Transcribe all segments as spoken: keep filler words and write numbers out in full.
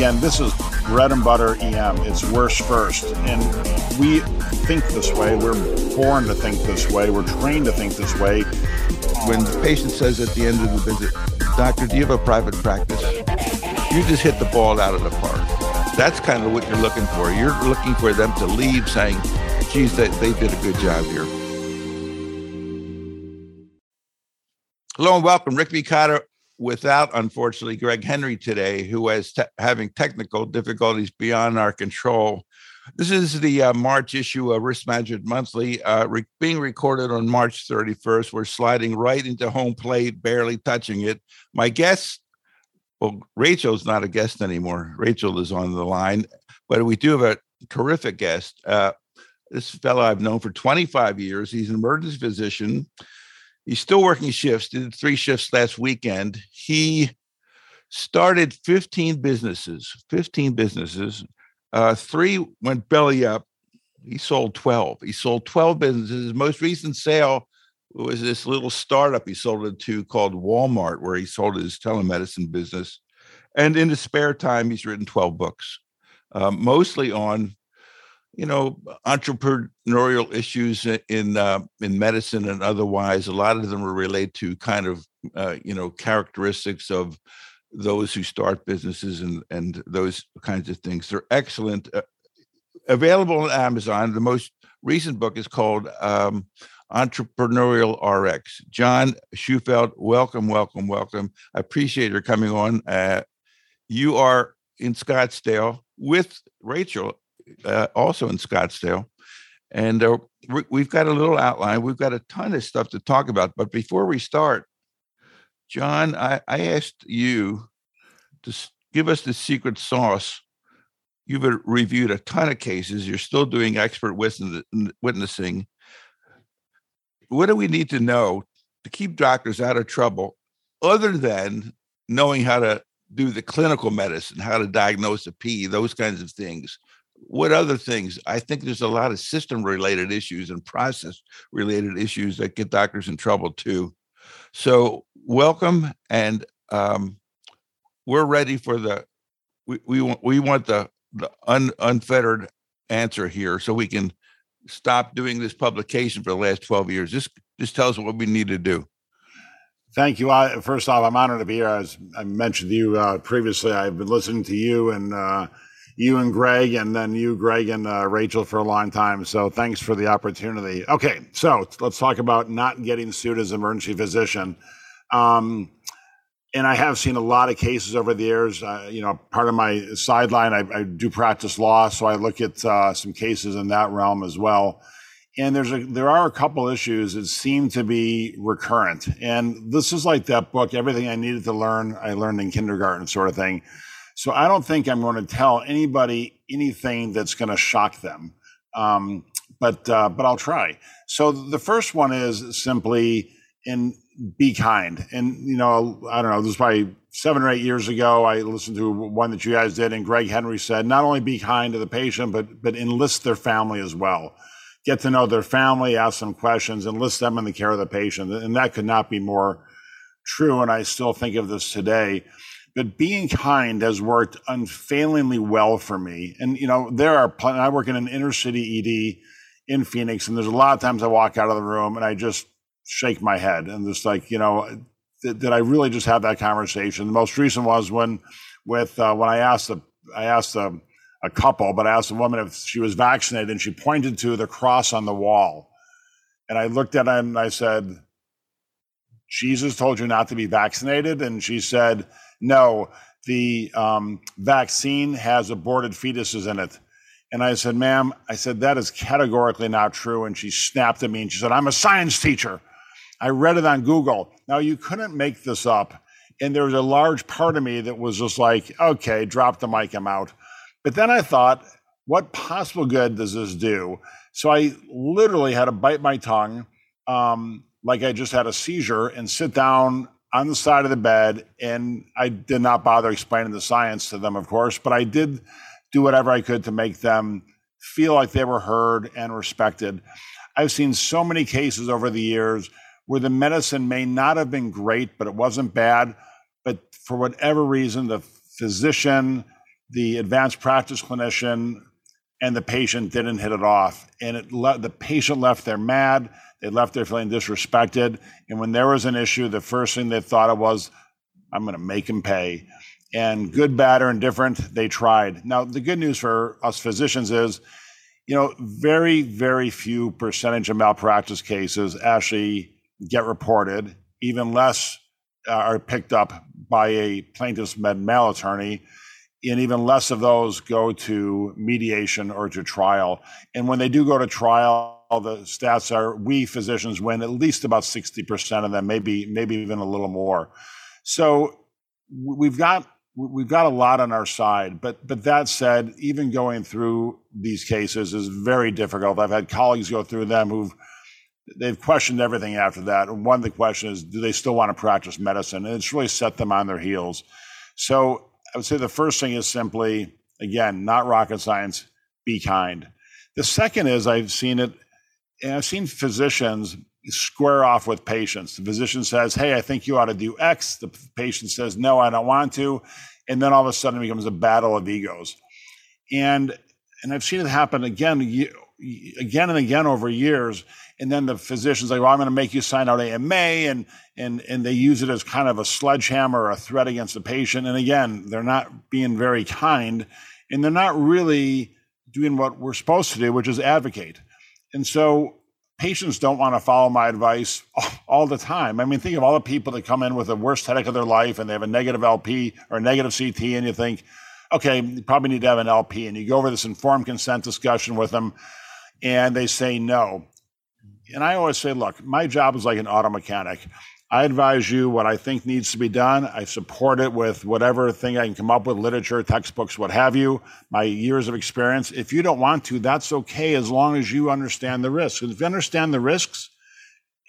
again, this is bread and butter E M. It's worse first. And we think this way. We're born to think this way. We're trained to think this way. When the patient says at the end of the visit, "Doctor, do you have a private practice?" You just hit the ball out of the park. That's kind of what you're looking for. You're looking for them to leave saying, geez, they, they did a good job here. Hello and welcome. Rick McCotter without, unfortunately, Greg Henry today, who is te- having technical difficulties beyond our control. This is the uh, March issue of Risk Management Monthly, uh, re- being recorded on March thirty-first. We're sliding right into home plate, barely touching it. My guest, well, Rachel's not a guest anymore. Rachel is on the line, but we do have a terrific guest. Uh, this fellow I've known for twenty-five years. He's an emergency physician. He's still working shifts, did three shifts last weekend. He started fifteen businesses, fifteen businesses. Uh, three went belly up. He sold twelve. He sold twelve businesses. His most recent sale was this little startup he sold it to called Walmart, where he sold his telemedicine business. And in his spare time, he's written twelve books, uh, mostly on you know, entrepreneurial issues in uh, in medicine and otherwise. A lot of them are related to kind of, uh, you know, characteristics of those who start businesses and, and those kinds of things. They're excellent. Uh, available on Amazon. The most recent book is called um, Entrepreneurial Rx. John Schufeldt, welcome, welcome, welcome. I appreciate your coming on. Uh, you are in Scottsdale with Rachel. Uh, also in Scottsdale. And uh, we've got a little outline. We've got a ton of stuff to talk about. But before we start, John, I, I asked you to give us the secret sauce. You've reviewed a ton of cases. You're still doing expert witnessing. What do we need to know to keep doctors out of trouble other than knowing how to do the clinical medicine, how to diagnose a P E, those kinds of things? What other things? I think there's a lot of system-related issues and process-related issues that get doctors in trouble, too. So welcome, and um, we're ready for the we, – we want we want the, the un, unfettered answer here so we can stop doing this publication for the last twelve years. Just, just tell us what we need to do. Thank you. I, first off, I'm honored to be here. As I mentioned to you uh, previously, I've been listening to you and uh, – you and Greg, and then you, Greg, and uh, Rachel for a long time. So thanks for the opportunity. Okay, so let's talk about not getting sued as an emergency physician. Um, and I have seen a lot of cases over the years. Uh, you know, part of my sideline, I, I do practice law, so I look at uh, some cases in that realm as well. And there's a, there are a couple issues that seem to be recurrent. And this is like that book, Everything I Needed to Learn, I Learned in Kindergarten sort of thing. So I don't think I'm going to tell anybody anything that's going to shock them, um, but uh, but I'll try. So the first one is simply and be kind. And you know, I don't know, this was probably seven or eight years ago. I listened to one that you guys did, and Greg Henry said not only be kind to the patient, but but enlist their family as well. Get to know their family, ask them questions, enlist them in the care of the patient, and that could not be more true. And I still think of this today. But being kind has worked unfailingly well for me. And, you know, there are, pl- I work in an inner city E D in Phoenix, and there's a lot of times I walk out of the room and I just shake my head and just like, you know, th- did I really just have that conversation? The most recent was when, with, uh, when I asked, a, I asked a, a couple, but I asked a woman if she was vaccinated, and she pointed to the cross on the wall. And I looked at her and I said, Jesus told you not to be vaccinated? And she said, no, the um, vaccine has aborted fetuses in it. And I said, ma'am, I said, that is categorically not true. And she snapped at me and she said, I'm a science teacher. I read it on Google. Now, you couldn't make this up. And there was a large part of me that was just like, okay, drop the mic, I'm out. But then I thought, what possible good does this do? So I literally had to bite my tongue um, like I just had a seizure and sit down on the side of the bed, and I did not bother explaining the science to them, of course, but I did do whatever I could to make them feel like they were heard and respected. I've seen so many cases over the years where the medicine may not have been great, but it wasn't bad. But for whatever reason, the physician the advanced practice clinician and the patient didn't hit it off. And it le- the patient left there mad. They left there feeling disrespected. And when there was an issue, the first thing they thought of was, I'm going to make him pay. And good, bad, or indifferent, they tried. Now, the good news for us physicians is, you know, very, very few percentage of malpractice cases actually get reported, even less uh, are picked up by a plaintiff's med mal attorney, and even less of those go to mediation or to trial. And when they do go to trial, the stats are we physicians win at least about sixty percent of them, maybe maybe even a little more. So we've got we've got a lot on our side, but but that said, even going through these cases is very difficult. I've had colleagues go through them who've they've questioned everything after that. And one of the questions is, do they still want to practice medicine? And it's really set them on their heels. So I would say the first thing is simply, again, not rocket science, be kind. The second is I've seen it, and I've seen physicians square off with patients. The physician says, hey, I think you ought to do X. The patient says, no, I don't want to. And then all of a sudden it becomes a battle of egos. And and I've seen it happen again, again and again over years. And then the physician's like, well, I'm going to make you sign out A M A. And, and, and they use it as kind of a sledgehammer or a threat against the patient. And again, they're not being very kind. And they're not really doing what we're supposed to do, which is advocate. And so patients don't want to follow my advice all the time. I mean, think of all the people that come in with the worst headache of their life and they have a negative L P or a negative C T, and you think, okay, you probably need to have an L P. And you go over this informed consent discussion with them, and they say no. And I always say, look, my job is like an auto mechanic. I advise you what I think needs to be done. I support it with whatever thing I can come up with, literature, textbooks, what have you, my years of experience. If you don't want to, that's okay as long as you understand the risks. And if you understand the risks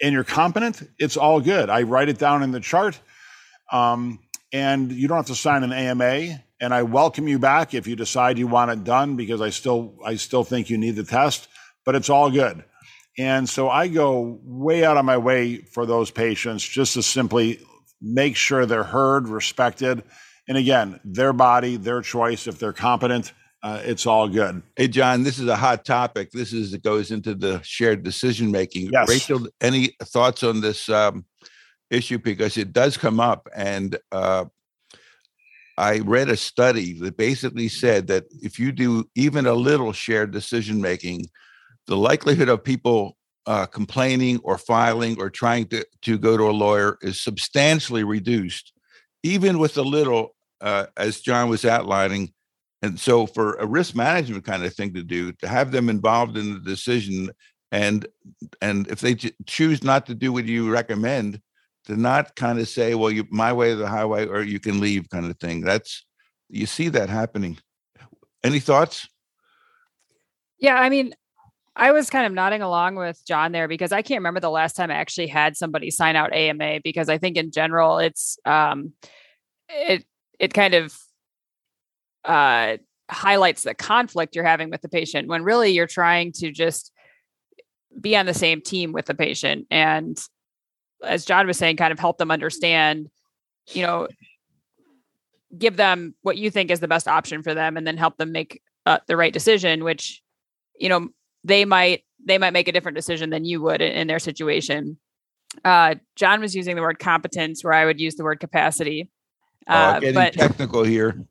and you're competent, it's all good. I write it down in the chart, um, and you don't have to sign an A M A. And I welcome you back if you decide you want it done, because I still, I still think you need the test, but it's all good. And so I go way out of my way for those patients just to simply make sure they're heard, respected. And again, their body, their choice. If they're competent, uh, it's all good. Hey, John, this is a hot topic. This is it goes into the shared decision-making. Yes. Rachel, any thoughts on this um, issue? Because it does come up. And uh, I read a study that basically said that if you do even a little shared decision-making, the likelihood of people uh, complaining or filing or trying to, to go to a lawyer is substantially reduced, even with a little, uh, as John was outlining. And so for a risk management kind of thing to do, to have them involved in the decision, and and if they ch- choose not to do what you recommend, to not kind of say, well, you, my way or the highway, or you can leave kind of thing. That's, you see that happening. Any thoughts? Yeah, I mean, I was kind of nodding along with John there, because I can't remember the last time I actually had somebody sign out A M A, because I think in general, it's um, it it kind of uh, highlights the conflict you're having with the patient, when really you're trying to just be on the same team with the patient. And as John was saying, kind of help them understand, you know, give them what you think is the best option for them, and then help them make uh, the right decision, which, you know, they might they might make a different decision than you would in, in their situation. Uh, John was using the word competence, where I would use the word capacity. Uh, oh, getting but, technical here.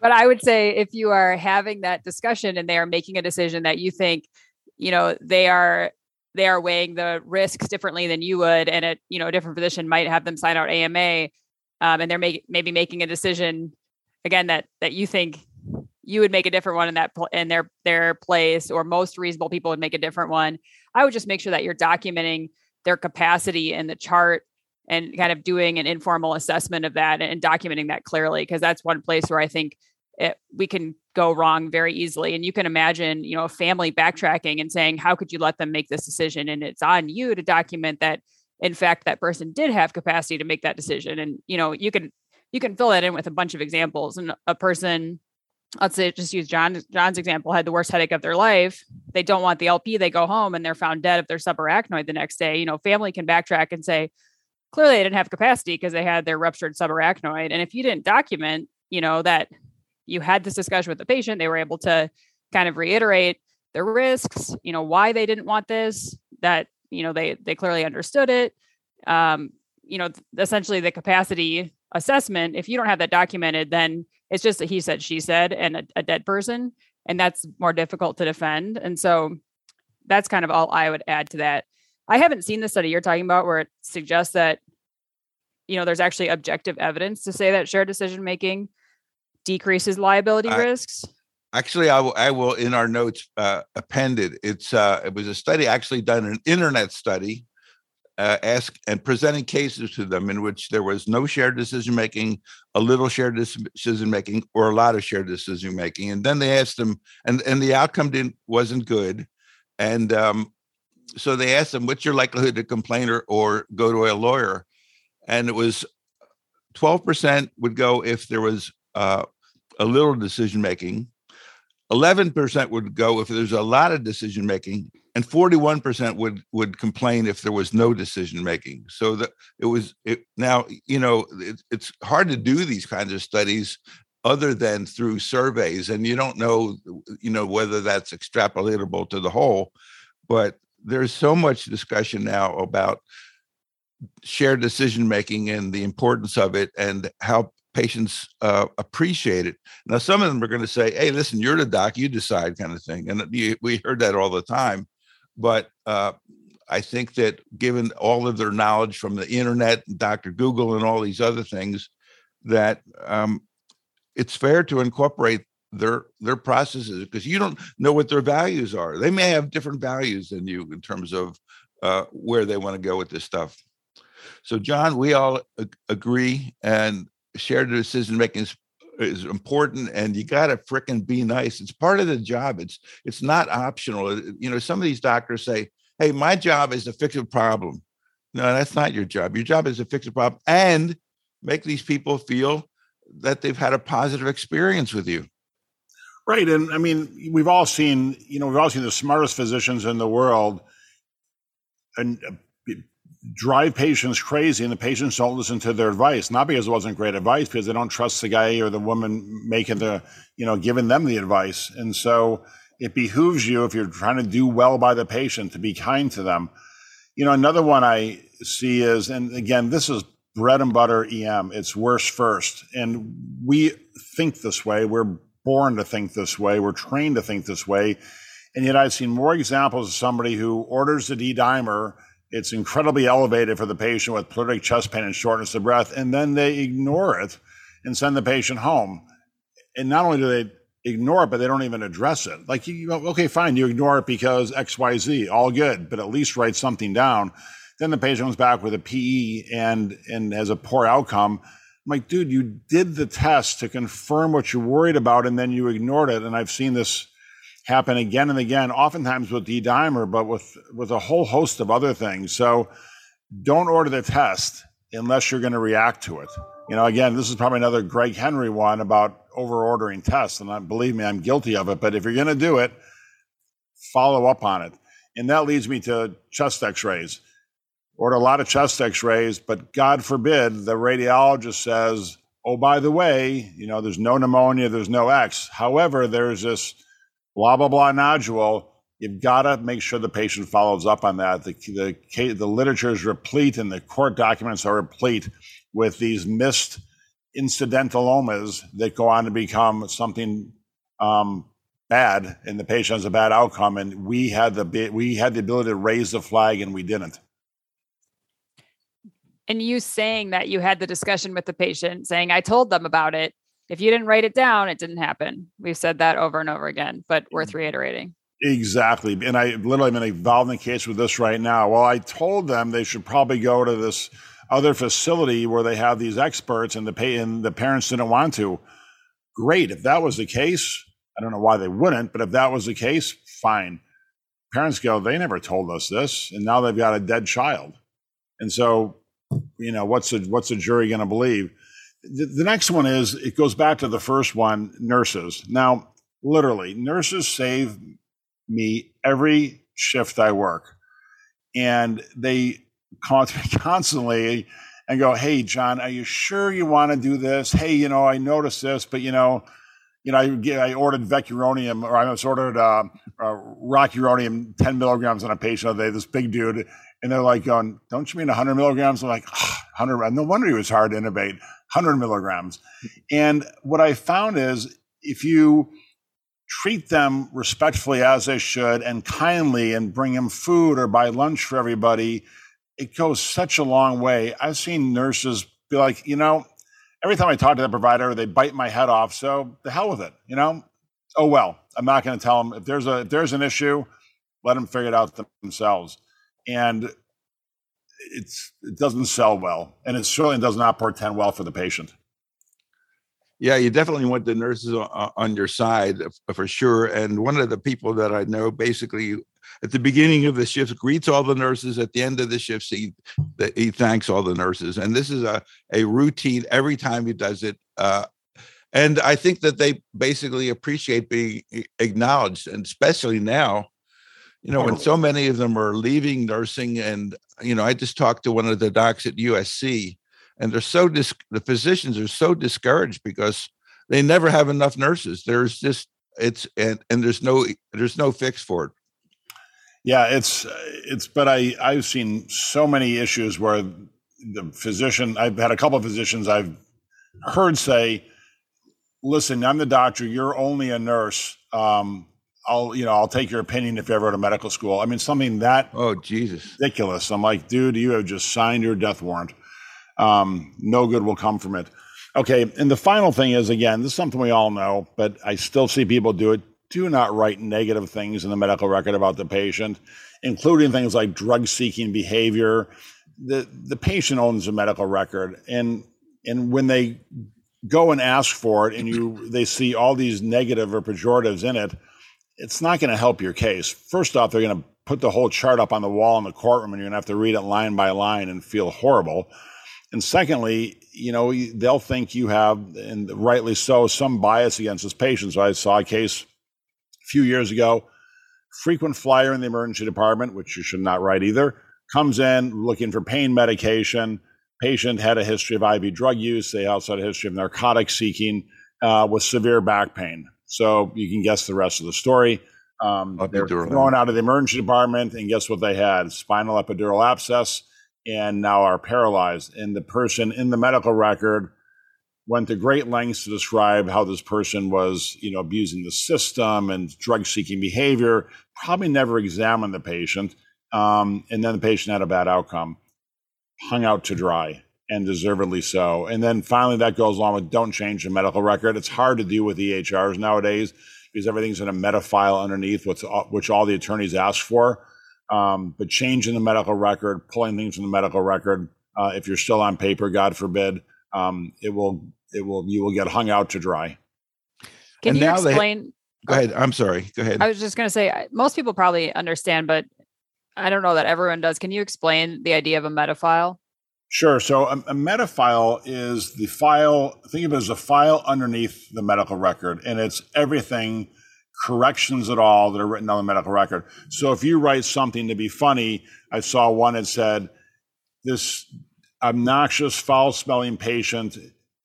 But I would say if you are having that discussion and they are making a decision that you think, you know, they are they are weighing the risks differently than you would, and a you know a different physician might have them sign out A M A, um, and they're make, maybe making a decision again that that you think you would make a different one in that pl- in their their place, or most reasonable people would make a different one. I would just make sure that you're documenting their capacity in the chart, and kind of doing an informal assessment of that and documenting that clearly, because that's one place where I think it, we can go wrong very easily. And you can imagine, you know, a family backtracking and saying, how could you let them make this decision? And it's on you to document that, in fact, that person did have capacity to make that decision. And, you know, you can, you can fill that in with a bunch of examples. And a person, let's say, just use John, John's example, had the worst headache of their life. They don't want the L P. They go home and they're found dead of their subarachnoid the next day. You know, family can backtrack and say, clearly they didn't have capacity because they had their ruptured subarachnoid. And if you didn't document, you know, that you had this discussion with the patient. They were able to kind of reiterate the risks, you know, why they didn't want this, that, you know, they, they clearly understood it. Um, you know, th- essentially the capacity assessment, if you don't have that documented, then it's just a he said, she said, and a, a dead person. And that's more difficult to defend. And so that's kind of all I would add to that. I haven't seen the study you're talking about where it suggests that, you know, there's actually objective evidence to say that shared decision-making decreases liability I, risks. Actually, I will, I will, in our notes, uh, append it. It's, uh, it was a study actually done, an internet study, uh, asked and presenting cases to them in which there was no shared decision-making, a little shared decision-making, or a lot of shared decision-making. And then they asked them, and, and the outcome didn't wasn't good. And um, so they asked them, what's your likelihood to complain or, or go to a lawyer? And it was twelve percent would go if there was uh, a little decision-making, eleven percent would go if there's a lot of decision-making, and forty-one percent would, would complain if there was no decision-making. So that it was, it, now, you know, it, it's hard to do these kinds of studies other than through surveys, and you don't know, you know, whether that's extrapolatable to the whole, but there's so much discussion now about shared decision-making and the importance of it and how patients uh, appreciate it. Now, some of them are going to say, hey, listen, you're the doc, you decide kind of thing. And you, we heard that all the time. But uh, I think that given all of their knowledge from the internet, and Doctor Google and all these other things, that um, it's fair to incorporate their their processes because you don't know what their values are. They may have different values than you in terms of uh, where they want to go with this stuff. So, John, we all ag- agree, and shared decision making is, is important. And you got to fricking be nice. It's part of the job. It's it's not optional. You know, some of these doctors say, "Hey, my job is to fix a problem." No, that's not your job. Your job is to fix a problem and make these people feel that they've had a positive experience with you. Right, and I mean, we've all seen, you know, we've all seen the smartest physicians in the world, and. drive patients crazy, and the patients don't listen to their advice, not because it wasn't great advice, because they don't trust the guy or the woman making the, you know, giving them the advice. And so it behooves you, if you're trying to do well by the patient, to be kind to them. You know, another one I see is, and again, this is bread and butter E M, it's worse first. And we think this way. We're born to think this way. We're trained to think this way. And yet I've seen more examples of somebody who orders the D-dimer. It's incredibly elevated for the patient with pleuritic chest pain and shortness of breath, and then they ignore it and send the patient home. And not only do they ignore it, but they don't even address it. Like, you go, okay, fine, you ignore it because X, Y, Z, all good, but at least write something down. Then the patient comes back with a P E and, and has a poor outcome. I'm like, dude, you did the test to confirm what you're worried about, and then you ignored it. And I've seen this happen again and again, oftentimes with D-dimer, but with, with a whole host of other things. So don't order the test unless you're going to react to it. You know, again, this is probably another Greg Henry one about over-ordering tests. And I, believe me, I'm guilty of it. But if you're going to do it, follow up on it. And that leads me to chest x-rays. Order a lot of chest x-rays, but God forbid the radiologist says, oh, by the way, you know, there's no pneumonia, there's no X. However, there's this blah, blah, blah nodule. You've got to make sure the patient follows up on that. The, the, the literature is replete and the court documents are replete with these missed incidentalomas that go on to become something um, bad, and the patient has a bad outcome. And we had the we had the ability to raise the flag, and we didn't. And you saying that you had the discussion with the patient, saying, I told them about it. If you didn't write it down, it didn't happen. We've said that over and over again, but worth reiterating. Exactly. And I literally been involved in a case with this right now. Well, I told them they should probably go to this other facility where they have these experts, and the pay, and the parents didn't want to. Great. If that was the case, I don't know why they wouldn't, but if that was the case, fine. Parents go, they never told us this, and now they've got a dead child. And so, you know, what's a, what's a jury going to believe? The next one is, it goes back to the first one, nurses. Now, literally, nurses save me every shift I work. And they come up to me constantly and go, hey, John, are you sure you want to do this? Hey, you know, I noticed this, but, you know, you know, I, I ordered vecuronium, or I was ordered uh, uh, rocuronium, ten milligrams on a patient the other day, this big dude. And they're like going, don't you mean one hundred milligrams? I'm like, oh, one hundred. No wonder he was hard to intubate, one hundred milligrams. And what I found is if you treat them respectfully as they should and kindly and bring them food or buy lunch for everybody, it goes such a long way. I've seen nurses be like, you know, every time I talk to that provider, they bite my head off. So the hell with it, you know? Oh, well, I'm not going to tell them. If there's a, if there's an issue, let them figure it out themselves. And it's, it doesn't sell well. And it certainly does not portend well for the patient. Yeah, you definitely want the nurses on your side for sure. And one of the people that I know basically at the beginning of the shift greets all the nurses. At the end of the shifts, he, he thanks all the nurses. And this is a, a routine every time he does it. Uh, and I think that they basically appreciate being acknowledged, and especially now, you know, when so many of them are leaving nursing. And, you know, I just talked to one of the docs at U S C, and they're so dis- the physicians are so discouraged because they never have enough nurses. There's just it's and, and there's no there's no fix for it. Yeah, it's it's but I, I've seen so many issues where the physician, I've had a couple of physicians I've heard say, listen, I'm the doctor, you're only a nurse. Um, I'll, you know, I'll take your opinion if you're ever at a medical school. I mean, something that oh Jesus ridiculous. I'm like, dude, you have just signed your death warrant. Um, no good will come from it. Okay. And the final thing is, again, this is something we all know, but I still see people do it. Do not write negative things in the medical record about the patient, including things like drug-seeking behavior. The the patient owns the medical record, and and when they go and ask for it, and you they see all these negative or pejoratives in it, it's not going to help your case. First off, they're going to put the whole chart up on the wall in the courtroom, and you're going to have to read it line by line and feel horrible. And secondly, you know, they'll think you have, and rightly so, some bias against this patient. So I saw a case a few years ago, frequent flyer in the emergency department, which you should not write either, comes in looking for pain medication. Patient had a history of I V drug use. They also had a history of narcotic seeking uh, with severe back pain. So you can guess the rest of the story. Um, they were thrown out of the emergency department, and guess what they had? Spinal epidural abscess, and now are paralyzed. And the person in the medical record went to great lengths to describe how this person was, you know, abusing the system and drug-seeking behavior, probably never examined the patient, um, and then the patient had a bad outcome, hung out to dry, and deservedly so. And then finally that goes along with don't change the medical record. It's hard to deal with E H Rs nowadays because everything's in a meta file underneath, what's, which all the attorneys ask for. Um, but changing the medical record, pulling things from the medical record, uh, if you're still on paper, God forbid, Um, it will, it will, you will get hung out to dry. Can you explain? Go ahead. I'm sorry. Go ahead. I was just going to say, most people probably understand, but I don't know that everyone does. Can you explain the idea of a meta file? Sure. So a, a meta file is the file, think of it as a file underneath the medical record, and it's everything, corrections at all that are written on the medical record. So if you write something to be funny, I saw one that said this obnoxious, foul-smelling patient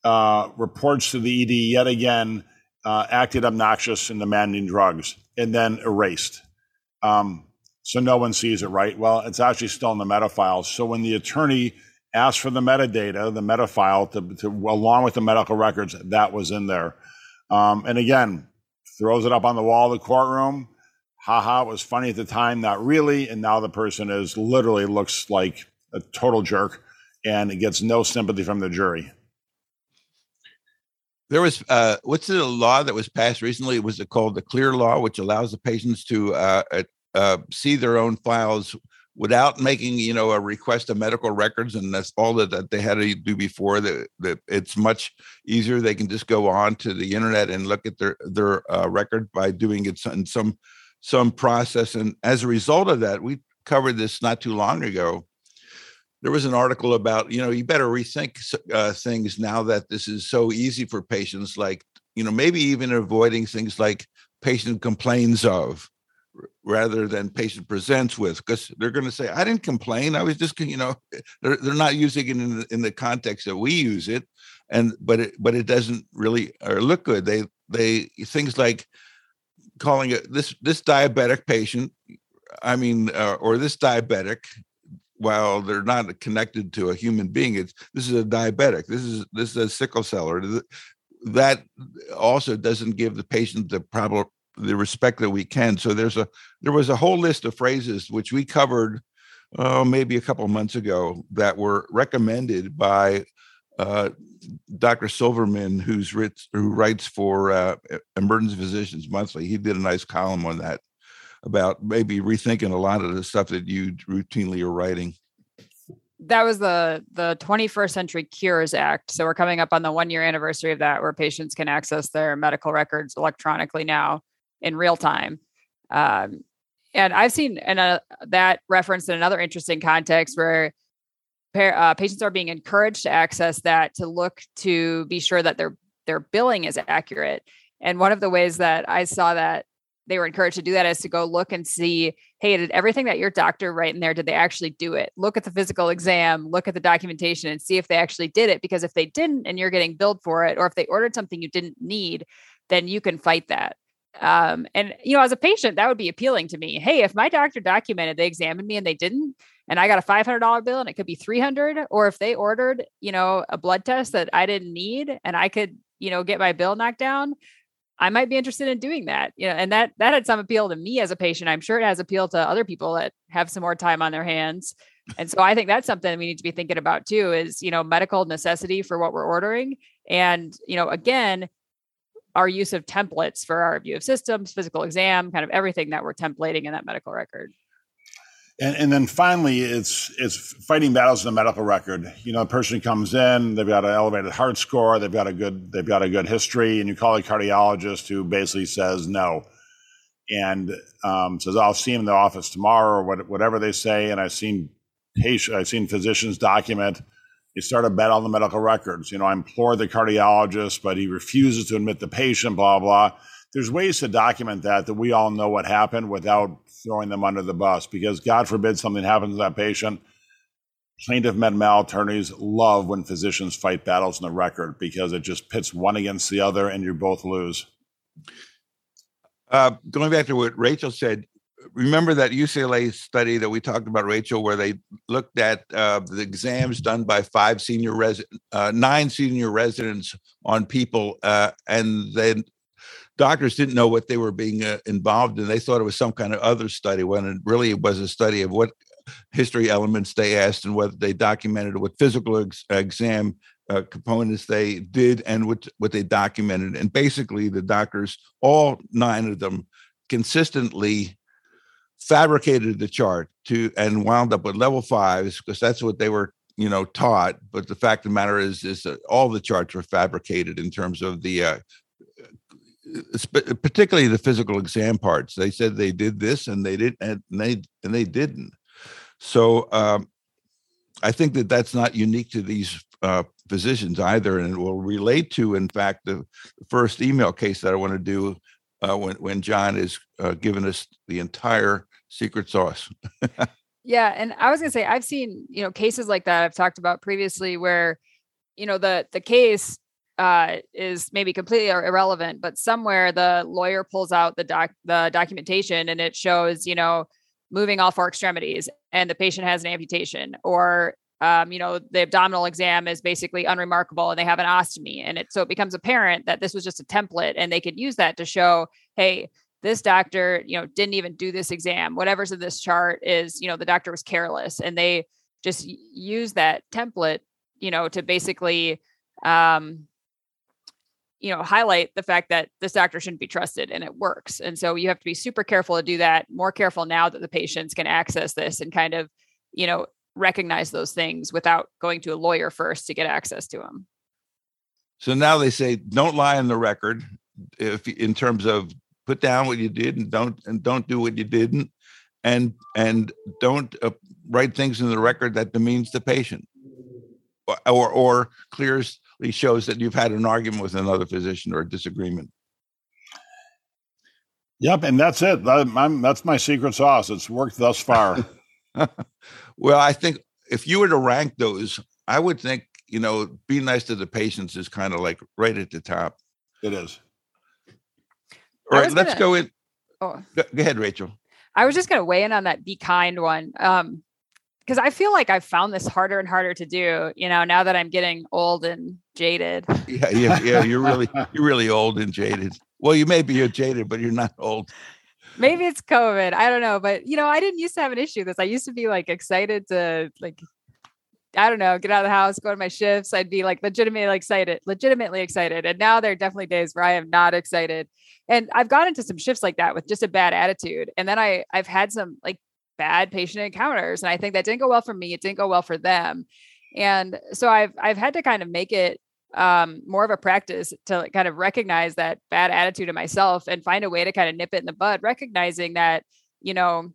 uh, reports to the E D yet again, uh, acted obnoxious in demanding drugs, and then erased. Um, so no one sees it, right? Well, it's actually still in the meta file. So when the attorney asked for the metadata, the meta file, to, to, along with the medical records, that was in there. Um, and again, throws it up on the wall of the courtroom. Ha-ha, it was funny at the time, not really. And now the person is literally looks like a total jerk, and it gets no sympathy from the jury. There was, uh, what's the law that was passed recently? It was called the CLEAR law, which allows the patients to uh, uh, see their own files without making, you know, a request of medical records. And that's all that, that they had to do before. That, that it's much easier. They can just go on to the internet and look at their, their uh, record by doing it in some, some process. And as a result of that, we covered this not too long ago. There was an article about, you know, you better rethink uh, things now that this is so easy for patients, like, you know, maybe even avoiding things like patient complains of r- rather than patient presents with, because they're going to say, I didn't complain. I was just, you know, they're, they're not using it in the, in the context that we use it. And but it but it doesn't really or look good. They They things like calling it this this diabetic patient, I mean, uh, or this diabetic, while they're not connected to a human being, it's this is a diabetic. This is this is a sickle cell, or that also doesn't give the patient the proper the respect that we can. So there's a there was a whole list of phrases which we covered uh, maybe a couple of months ago that were recommended by uh, Doctor Silverman, who's writ- who writes for uh, Emergency Physicians Monthly. He did a nice column on that, about maybe rethinking a lot of the stuff that you routinely are writing. That was the the twenty-first Century Cures Act. So we're coming up on the one-year anniversary of that, where patients can access their medical records electronically now in real time. Um, and I've seen and uh, that referenced in another interesting context where pa- uh, patients are being encouraged to access that, to look to be sure that their their billing is accurate. And one of the ways that I saw that they were encouraged to do that is to go look and see, hey, did everything that your doctor write in there, did they actually do it? Look at the physical exam, look at the documentation, and see if they actually did it. Because if they didn't and you're getting billed for it, or if they ordered something you didn't need, then you can fight that. Um, and, you know, as a patient, that would be appealing to me. Hey, if my doctor documented, they examined me and they didn't, and I got a five hundred dollars bill and it could be three hundred dollars, or if they ordered, you know, a blood test that I didn't need and I could, you know, get my bill knocked down, I might be interested in doing that. You know, and that that had some appeal to me as a patient. I'm sure it has appeal to other people that have some more time on their hands. And so I think that's something we need to be thinking about too, is, you know, medical necessity for what we're ordering. And, you know, again, our use of templates for our review of systems, physical exam, kind of everything that we're templating in that medical record. And, and then finally, it's it's fighting battles in the medical record. You know, a person comes in, they've got an elevated heart score, they've got a good they've got a good history, and you call a cardiologist who basically says no, and um, says, "I'll see him in the office tomorrow," or what, whatever they say. And I've seen patient, I've seen physicians document. They start a bet on the medical records. You know, I implored the cardiologist, but he refuses to admit the patient. Blah blah. There's ways to document that, that we all know what happened without throwing them under the bus, because God forbid something happens to that patient. Plaintiff med mal attorneys love when physicians fight battles in the record, because it just pits one against the other and you both lose. Uh, going back to what Rachel said, remember that U C L A study that we talked about, Rachel, where they looked at uh, the exams done by five senior res- uh, nine senior residents on people, uh, and then doctors didn't know what they were being uh, involved in. They thought it was some kind of other study, when it really was a study of what history elements they asked and whether they documented, what physical ex- exam uh, components they did, and what, what they documented. And basically the doctors, all nine of them, consistently fabricated the chart to and wound up with level fives, because that's what they were, you know, taught. But the fact of the matter is, is that all the charts were fabricated in terms of the uh, particularly the physical exam parts. They said they did this and they didn't, and they, and they didn't. So um, I think that that's not unique to these uh, physicians either. And it will relate to, in fact, the first email case that I want to do uh, when, when John is uh, giving us the entire secret sauce. Yeah. And I was gonna say, I've seen, you know, cases like that I've talked about previously where, you know, the, the case, Uh, is maybe completely irrelevant, but somewhere the lawyer pulls out the doc, the documentation, and it shows, you know, moving all four extremities, and the patient has an amputation, or, um, you know, the abdominal exam is basically unremarkable and they have an ostomy. And it, so it becomes apparent that this was just a template, and they could use that to show, hey, this doctor, you know, didn't even do this exam. Whatever's in this chart is, you know, the doctor was careless, and they just use that template, you know, to basically, um, you know, highlight the fact that this doctor shouldn't be trusted, and it works. And so you have to be super careful to do that, more careful now that the patients can access this and kind of, you know, recognize those things without going to a lawyer first to get access to them. So now they say, don't lie on the record, if in terms of put down what you did and don't, and don't do what you didn't, and, and don't uh, write things in the record that demeans the patient or, or, or clears shows that you've had an argument with another physician or a disagreement. Yep, and that's it. I'm, I'm, that's my secret sauce. It's worked thus far. Well, I think if you were to rank those, I would think, you know, be nice to the patients is kind of like right at the top. It is. All right, let's gonna, go in. Oh. Go ahead, Rachel. I was just going to weigh in on that be kind one. Um, Cause I feel like I've found this harder and harder to do, you know, now that I'm getting old and jaded. Yeah. Yeah. yeah you're really, you're really old and jaded. Well, you may be you're jaded, but you're not old. Maybe it's COVID. I don't know. But you know, I didn't used to have an issue with this. I used to be like excited to like, I don't know, get out of the house, go to my shifts. I'd be like legitimately excited, legitimately excited. And now there are definitely days where I am not excited. And I've gone into some shifts like that with just a bad attitude. And then I I've had some like bad patient encounters. And I think that didn't go well for me. It didn't go well for them. And so I've, I've had to kind of make it um, more of a practice to kind of recognize that bad attitude in myself and find a way to kind of nip it in the bud, recognizing that, you know,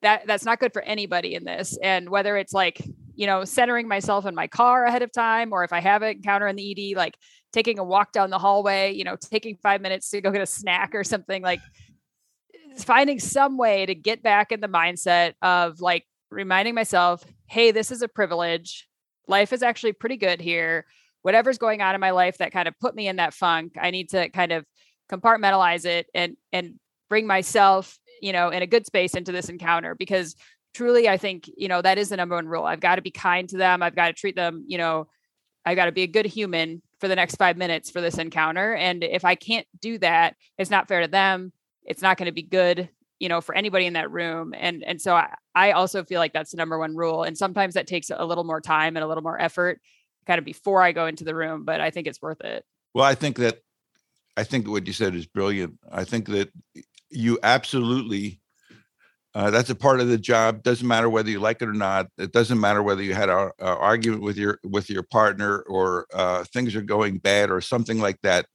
that that's not good for anybody in this. And whether it's like, you know, centering myself in my car ahead of time, or if I have an encounter in the E D, like taking a walk down the hallway, you know, taking five minutes to go get a snack or something, like finding some way to get back in the mindset of like reminding myself, hey, this is a privilege. Life is actually pretty good here. Whatever's going on in my life that kind of put me in that funk, I need to kind of compartmentalize it and, and bring myself, you know, in a good space into this encounter, because truly, I think, you know, that is the number one rule. I've got to be kind to them. I've got to treat them, you know, I've got to be a good human for the next five minutes for this encounter. And if I can't do that, it's not fair to them. It's not going to be good, you know, for anybody in that room. And, and so I, I also feel like that's the number one rule. And sometimes that takes a little more time and a little more effort kind of before I go into the room, but I think it's worth it. Well, I think that, I think what you said is brilliant. I think that you absolutely, uh, that's a part of the job. Doesn't matter whether you like it or not. It doesn't matter whether you had an argument with your, with your partner or uh, things are going bad or something like that.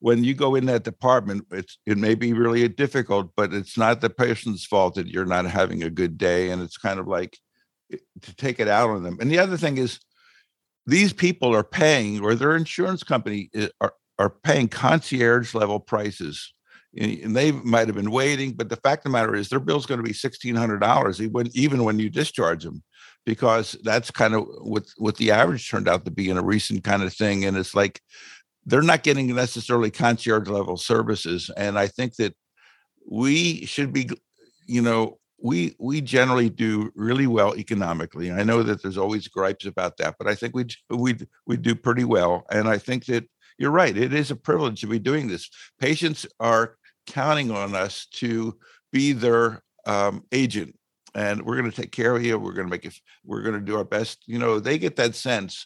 When you go in that department, it's, it may be really difficult, but it's not the patient's fault that you're not having a good day. And it's kind of like to take it out on them. And the other thing is these people are paying, or their insurance company are, are paying concierge level prices. And they might've been waiting, but the fact of the matter is their bill's going to be sixteen hundred dollars even when you discharge them, because that's kind of what, what the average turned out to be in a recent kind of thing. And it's like, they're not getting necessarily concierge level services. And I think that we should be, you know, we we generally do really well economically. I know that there's always gripes about that, but I think we we we do pretty well. And I think that you're right. It is a privilege to be doing this. Patients are counting on us to be their um, agent, and we're going to take care of you. We're going to make it, we're going to do our best. You know, they get that sense.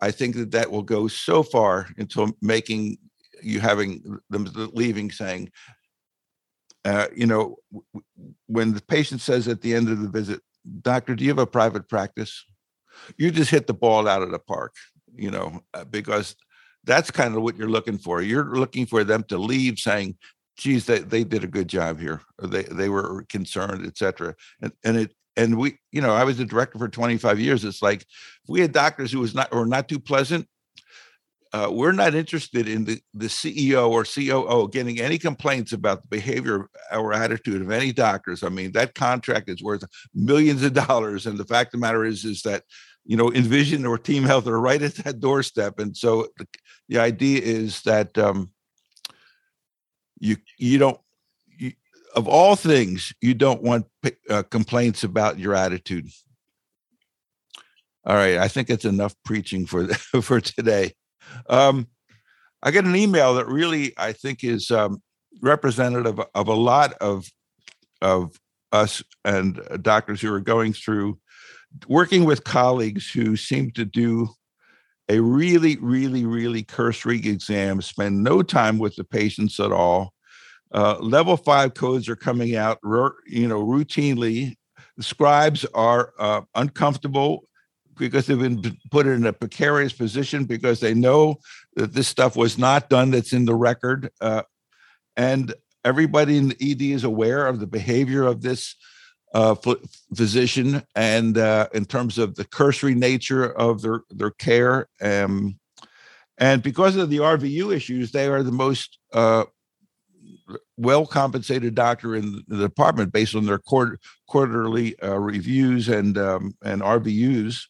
I think that that will go so far into making you having them leaving saying, uh, you know, when the patient says at the end of the visit, doctor, do you have a private practice? You just hit the ball out of the park, you know, because that's kind of what you're looking for. You're looking for them to leave saying, geez, they, they did a good job here. Or they, they were concerned, et cetera. And, and it, And we, you know, I was the director for twenty-five years. It's like we had doctors who was not or not too pleasant. Uh, we're not interested in the, the C E O or C O O getting any complaints about the behavior or attitude of any doctors. I mean, that contract is worth millions of dollars. And the fact of the matter is, is that, you know, Envision or Team Health are right at that doorstep. And so the, the idea is that um, you you don't. Of all things, you don't want uh, complaints about your attitude. All right, I think it's enough preaching for for today. Um, I get an email that really I think is um, representative of a lot of of us and doctors who are going through working with colleagues who seem to do a really, really, really cursory exam, spend no time with the patients at all. Uh, level five codes are coming out, you know, routinely. The scribes are uh, uncomfortable because they've been put in a precarious position because they know that this stuff was not done that's in the record. Uh, and everybody in the E D is aware of the behavior of this uh, physician and uh, in terms of the cursory nature of their, their care. Um, and because of the R V U issues, they are the most... Uh, well-compensated doctor in the department based on their quarter, quarterly uh, reviews and um, and R V Us,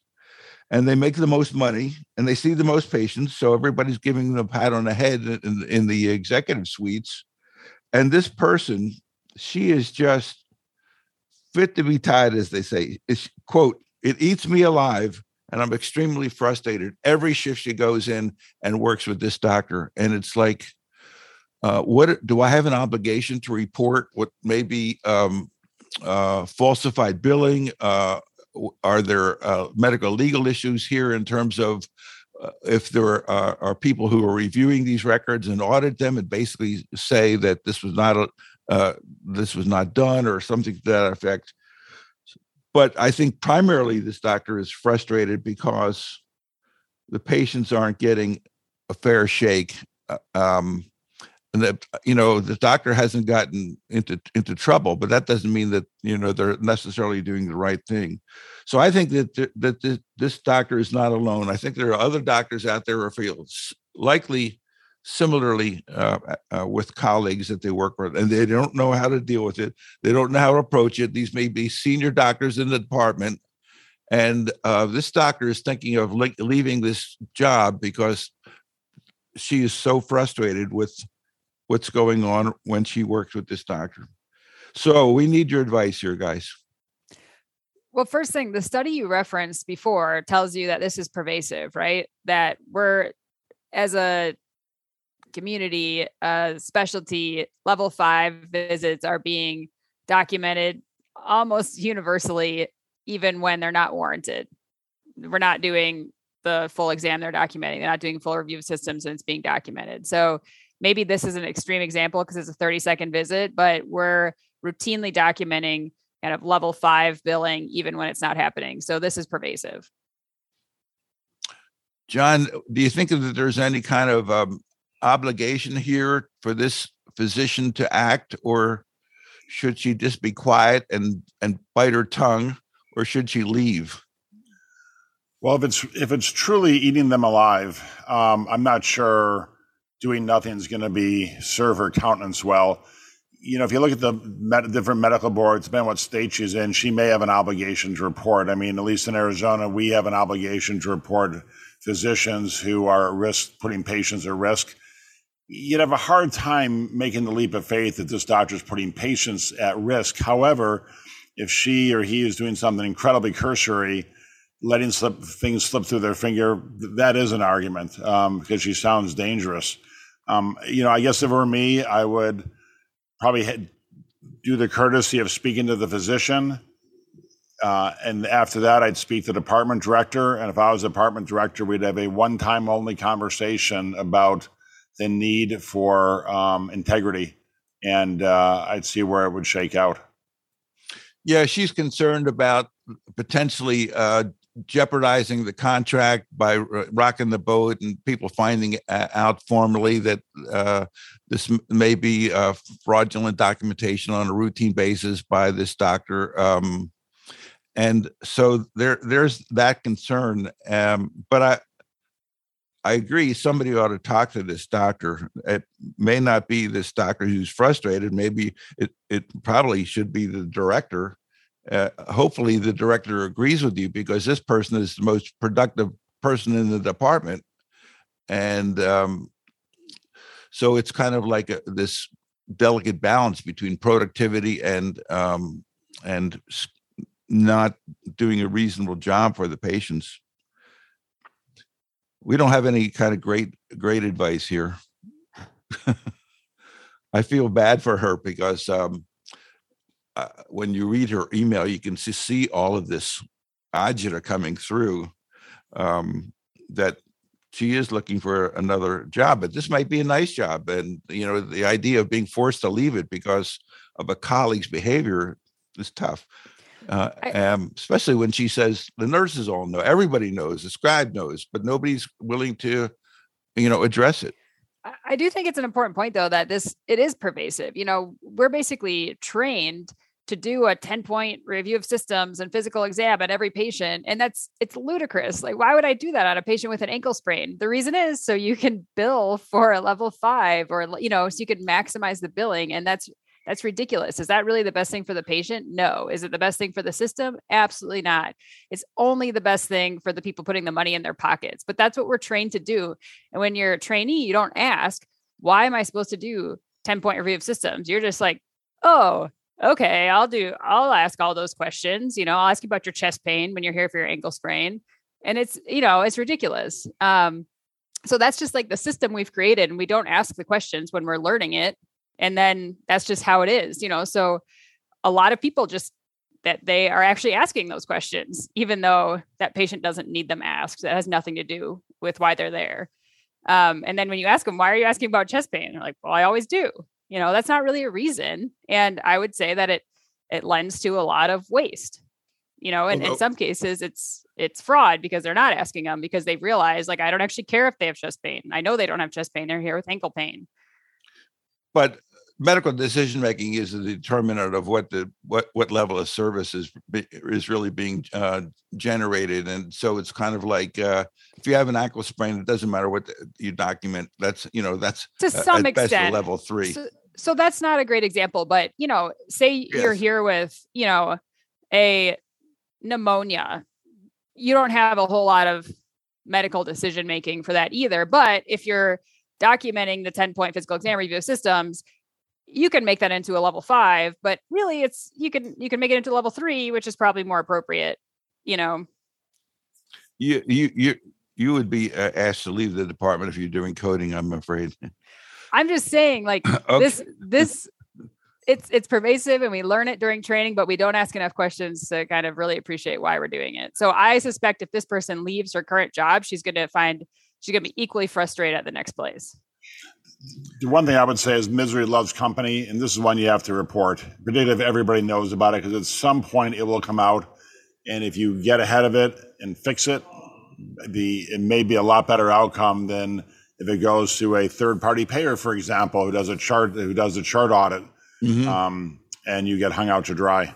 and they make the most money and they see the most patients. So everybody's giving them a pat on the head in, in the executive suites, And this person, she is just fit to be tied, as they say. It's, quote, it eats me alive, and I'm extremely frustrated. Every shift she goes in and works with this doctor. And it's like, uh, what do I have an obligation to report what may be um, uh, falsified billing? Uh, are there uh, medical legal issues here in terms of uh, if there are, are people who are reviewing these records and audit them and basically say that this was not a, uh, this was not done or something to that effect? But I think primarily this doctor is frustrated because the patients aren't getting a fair shake. Um, and that, you know, the doctor hasn't gotten into, into trouble, but that doesn't mean that, you know, they're necessarily doing the right thing. So I think that, th- that th- this doctor is not alone. I think there are other doctors out there who feel likely similarly uh, uh, with colleagues that they work with, and they don't know how to deal with it. They don't know how to approach it. These may be senior doctors in the department. And uh, this doctor is thinking of le- leaving this job because she is so frustrated with what's going on when she works with this doctor. So we need your advice here, guys. Well, first thing, the study you referenced before tells you that this is pervasive, right? That we're, as a community, uh, specialty level five visits are being documented almost universally, even when they're not warranted. We're not doing the full exam they're documenting. They're not doing full review of systems, and it's being documented. So maybe this is an extreme example because it's a thirty second visit, but we're routinely documenting kind of level five billing, even when it's not happening. So this is pervasive. John, do you think that there's any kind of, um, obligation here for this physician to act, or should she just be quiet and and bite her tongue, or should she leave? Well, if it's if it's truly eating them alive, um, I'm not sure doing nothing is going to be serve her countenance well. You know, if you look at the med- different medical boards, depending on what state she's in, she may have an obligation to report. I mean, at least in Arizona, we have an obligation to report physicians who are at risk, putting patients at risk. You'd have a hard time making the leap of faith that this doctor is putting patients at risk. However, if she or he is doing something incredibly cursory, letting slip, things slip through their finger, that is an argument um, because she sounds dangerous. Um, you know, I guess if it were me, I would probably ha- do the courtesy of speaking to the physician. Uh, and after that, I'd speak to the department director. And if I was the department director, we'd have a one-time only conversation about the need for um, integrity, and uh, I'd see where it would shake out. Yeah, she's concerned about potentially uh, jeopardizing the contract by r- rocking the boat and people finding out formally that uh, this may be uh, fraudulent documentation on a routine basis by this doctor. Um, and so there, there's that concern. Um, but I, I agree, somebody ought to talk to this doctor. It may not be this doctor who's frustrated. Maybe it, it probably should be the director. Uh, hopefully the director agrees with you, because this person is the most productive person in the department. And um, so it's kind of like a, this delicate balance between productivity and um, and not doing a reasonable job for the patients. We don't have any kind of great, great advice here. I feel bad for her because um, uh, when you read her email, you can see, see all of this agita coming through, um, that she is looking for another job, but this might be a nice job. And, you know, the idea of being forced to leave it because of a colleague's behavior is tough. Uh, um, especially when she says the nurses all know, everybody knows, the scribe knows, but nobody's willing to, you know, address it. I do think it's an important point, though, that this, it is pervasive. You know, we're basically trained to do a ten point review of systems and physical exam at every patient. And that's, it's ludicrous. Like, why would I do that on a patient with an ankle sprain? The reason is so you can bill for a level five, or, you know, so you can maximize the billing. And that's, That's ridiculous. Is that really the best thing for the patient? No. Is it the best thing for the system? Absolutely not. It's only the best thing for the people putting the money in their pockets. But that's what we're trained to do. And when you're a trainee, you don't ask, why am I supposed to do ten point review of systems. You're just like, oh, okay, I'll do, I'll ask all those questions. You know, I'll ask you about your chest pain when you're here for your ankle sprain. And it's, you know, it's ridiculous. Um, so that's just like the system we've created, and we don't ask the questions when we're learning it. And then that's just how it is, you know? So a lot of people just, that they are actually asking those questions, even though that patient doesn't need them asked. That has nothing to do with why they're there. Um, and then when you ask them, why are you asking about chest pain? And they're like, well, I always do. You know, that's not really a reason. And I would say that it, it lends to a lot of waste, you know, and oh, no. in some cases it's, it's fraud because they're not asking them because they realize, like, I don't actually care if they have chest pain. I know they don't have chest pain. They're here with ankle pain. But medical decision-making is a determinant of what the what, what level of service is, is really being uh, generated. And so it's kind of like uh, if you have an ankle sprain, it doesn't matter what the, you document. That's, you know, that's to some uh, at best extent level three. So, so that's not a great example, but, you know, say yes. you're here with, you know, a pneumonia. You don't have a whole lot of medical decision-making for that either. But if you're documenting the ten-point physical exam review of systems, you can make that into a level five, but really it's, you can, you can make it into level three, which is probably more appropriate. You know, you, you, you, you would be asked to leave the department if you're doing coding, I'm afraid. I'm just saying, like, okay. this, this it's, it's pervasive, and we learn it during training, but we don't ask enough questions to kind of really appreciate why we're doing it. So I suspect if this person leaves her current job, she's going to find, she's going to be equally frustrated at the next place. The one thing I would say is misery loves company, and this is one you have to report, particularly if everybody knows about it, because at some point it will come out, and if you get ahead of it and fix it, the it may be a lot better outcome than if it goes to a third-party payer, for example, who does a chart who does a chart audit, mm-hmm. um, and you get hung out to dry.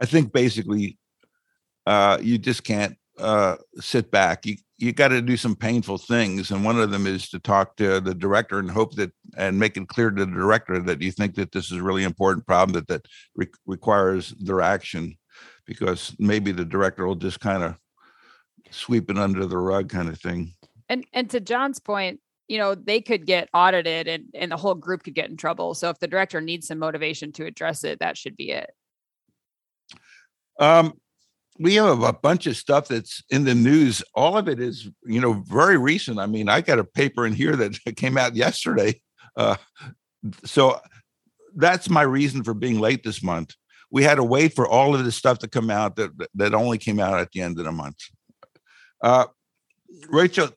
I think basically, uh, you just can't uh, sit back. You. You got to do some painful things. And one of them is to talk to the director and hope that, and make it clear to the director that you think that this is a really important problem that, that re- requires their action, because maybe the director will just kind of sweep it under the rug kind of thing. And, and to John's point, you know, they could get audited and, and the whole group could get in trouble. So if the director needs some motivation to address it, that should be it. Um, We have a bunch of stuff that's in the news. All of it is, you know, very recent. I mean, I got a paper in here that came out yesterday. Uh, so that's my reason for being late this month. We had to wait for all of this stuff to come out that that only came out at the end of the month. Uh, Rachel,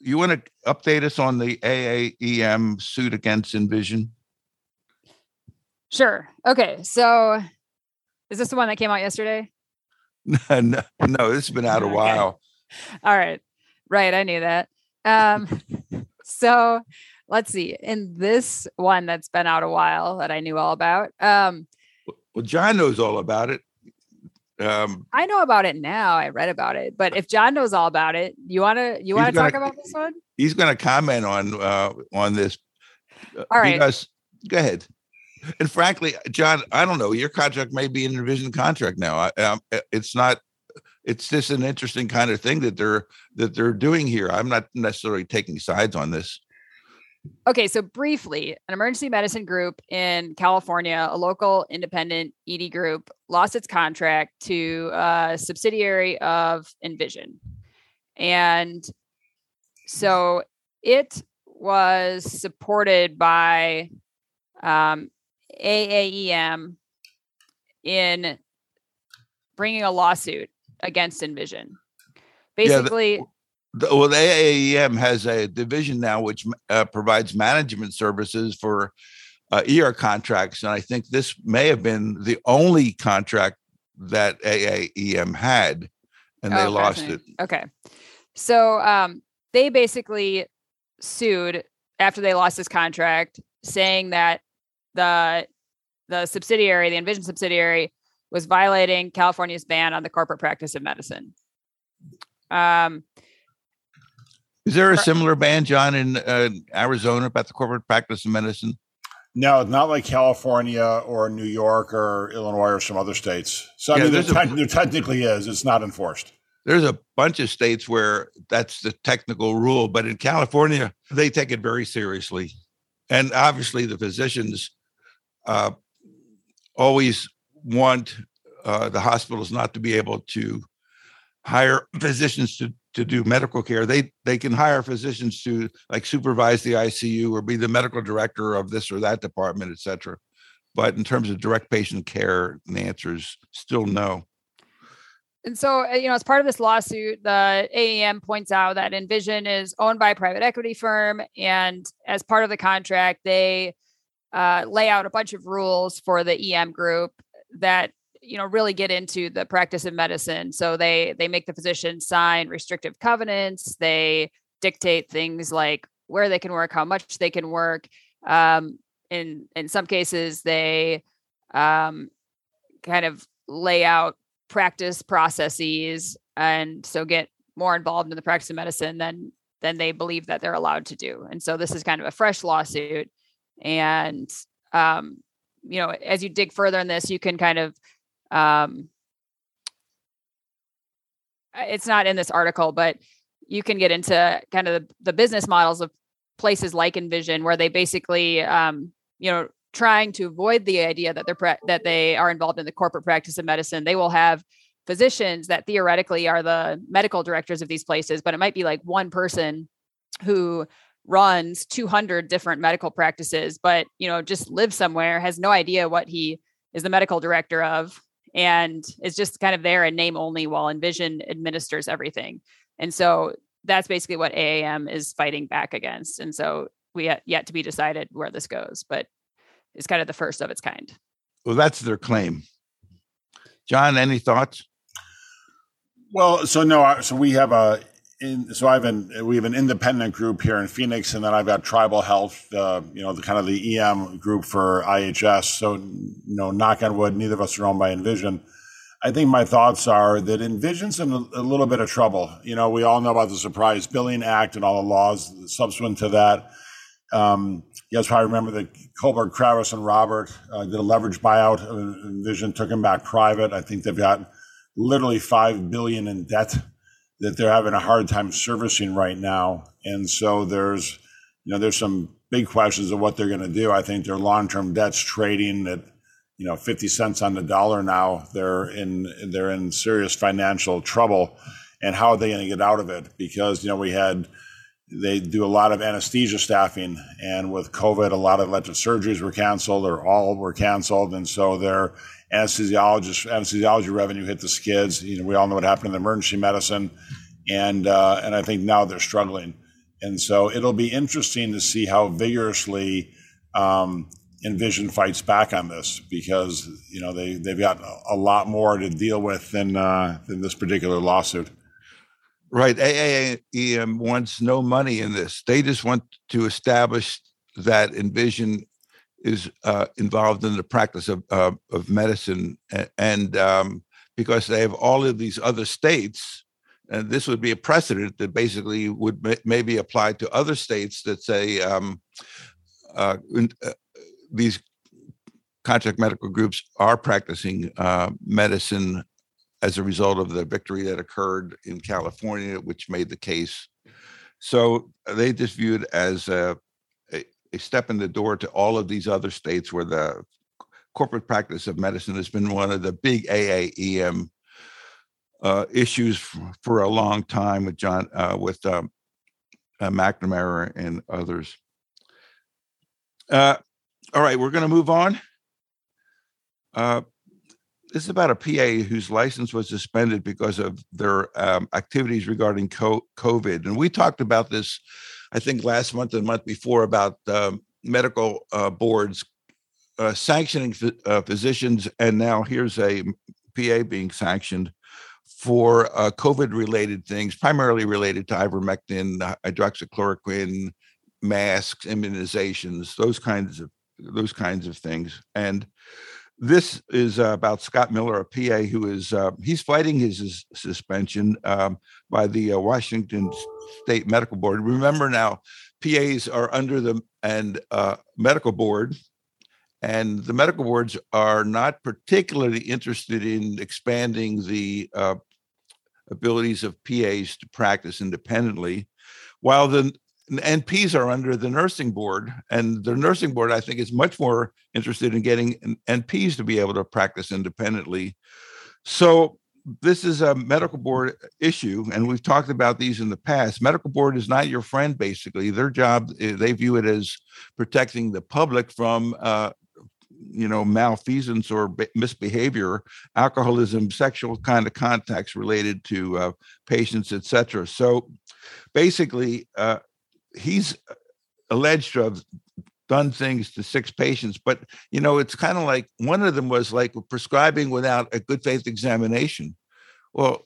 you want to update us on the A A E M suit against Envision? Sure. Okay. So is this the one that came out yesterday? No, no, no, it's been out a while. Okay. All right. Right. I knew that. Um, so let's see. In this one that's been out a while that I knew all about. Um, well, John knows all about it. Um, I know about it now. I read about it. But if John knows all about it, you want to you want to talk about this one? He's going to comment on uh, on this. All right. Because, go ahead. And frankly, John, I don't know. Your contract may be an Envision contract now. I, um, it's not. It's just an interesting kind of thing that they're that they're doing here. I'm not necessarily taking sides on this. Okay, so briefly, an emergency medicine group in California, a local independent E D group, lost its contract to a subsidiary of Envision, and so it was supported by. Um, A A E M in bringing a lawsuit against Envision. Basically, yeah, the, the, well, the A A E M has a division now which uh, provides management services for uh, E R contracts, and I think this may have been the only contract that A A E M had, and oh, they lost it. Okay, so um, they basically sued after they lost this contract, saying that the the subsidiary, the Envision subsidiary, was violating California's ban on the corporate practice of medicine. Um, Is there a similar ban, John, in uh, Arizona about the corporate practice of medicine? No, not like California or New York or Illinois or some other states. So I yeah, mean, there, te- a, there technically is. It's not enforced. There's a bunch of states where that's the technical rule, but in California, they take it very seriously. And obviously the physicians uh, always want uh, the hospitals not to be able to hire physicians to, to do medical care. They they can hire physicians to like supervise the I C U or be the medical director of this or that department, et cetera. But in terms of direct patient care, the answer is still no. And so, you know, as part of this lawsuit, the A A M points out that Envision is owned by a private equity firm. And as part of the contract, they uh, lay out a bunch of rules for the E M group that, you know, really get into the practice of medicine. So they they make the physician sign restrictive covenants. They dictate things like where they can work, how much they can work. Um, in, in some cases, they um, kind of lay out practice processes, and so get more involved in the practice of medicine than than they believe that they're allowed to do. And so this is kind of a fresh lawsuit. And, um, you know, as you dig further in this, you can kind of, um, it's not in this article, but you can get into kind of the, the business models of places like Envision, where they basically, um, you know, trying to avoid the idea that they're pre- that they are involved in the corporate practice of medicine. They will have physicians that theoretically are the medical directors of these places, but it might be like one person who runs two hundred different medical practices, but, you know, just lives somewhere, has no idea what he is the medical director of, and is just kind of there in name only while Envision administers everything. And so that's basically what A A M is fighting back against. And so we have yet to be decided where this goes, but it's kind of the first of its kind. Well, that's their claim. John, any thoughts? Well, so no, so we have a, in, so I've an, we have an independent group here in Phoenix, and then I've got Tribal Health, uh, you know, the kind of the E M group for I H S. So, you know, knock on wood, neither of us are owned by Envision. I think my thoughts are that Envision's in a, a little bit of trouble. You know, we all know about the Surprise Billing Act and all the laws subsequent to that. Um, you guys probably remember that Colbert Kravis and Roberts uh, did a leverage buyout of Envision, took them back private. I think they've got literally five billion dollars in debt that they're having a hard time servicing right now. And so there's, you know, there's some big questions of what they're going to do. I think their long-term debt's trading at, you know, fifty cents on the dollar now. They're in, they're in serious financial trouble. And how are they going to get out of it? Because, you know, we had, they do a lot of anesthesia staffing, and with COVID, a lot of elective surgeries were canceled, or all were canceled, and so their anesthesiologist anesthesiology revenue hit the skids. You know, we all know what happened in emergency medicine, and uh, and I think now they're struggling, and so it'll be interesting to see how vigorously um, Envision fights back on this, because you know they they've got a lot more to deal with than uh, than this particular lawsuit. Right. A A E M wants no money in this. They just want to establish that Envision is uh, involved in the practice of uh, of medicine. And um, because they have all of these other states, and this would be a precedent that basically would ma- maybe apply to other states that say um, uh, uh, these contract medical groups are practicing uh, medicine as a result of the victory that occurred in California, which made the case. So they just viewed it as a, a, a step in the door to all of these other states where the corporate practice of medicine has been one of the big A A E M uh, issues for, for a long time with John, uh, with um, uh, McNamara and others. Uh, all right, we're going to move on. Uh, This is about a P A whose license was suspended because of their um, activities regarding co- COVID. And we talked about this, I think, last month and the month before about um, medical uh, boards uh, sanctioning f- uh, physicians. And now here's a P A being sanctioned for uh, COVID-related things, primarily related to ivermectin, hydroxychloroquine, masks, immunizations, those kinds of those kinds of things. And this is uh, about Scott Miller, a P A who is, uh, he's fighting his, his suspension um, by the uh, Washington State Medical Board. Remember now, P As are under the and uh, medical board, and the medical boards are not particularly interested in expanding the uh, abilities of P As to practice independently, while the N Ps are under the nursing board, and the nursing board, I think, is much more interested in getting N Ps to be able to practice independently. So this is a medical board issue, and we've talked about these in the past. Medical board is not your friend, basically. Their job, they view it as protecting the public from uh, you know, malfeasance or b- misbehavior, alcoholism, sexual kind of contacts related to uh, patients, et cetera. So basically, uh, he's alleged to have done things to six patients, but, you know, it's kind of like one of them was like prescribing without a good faith examination. Well,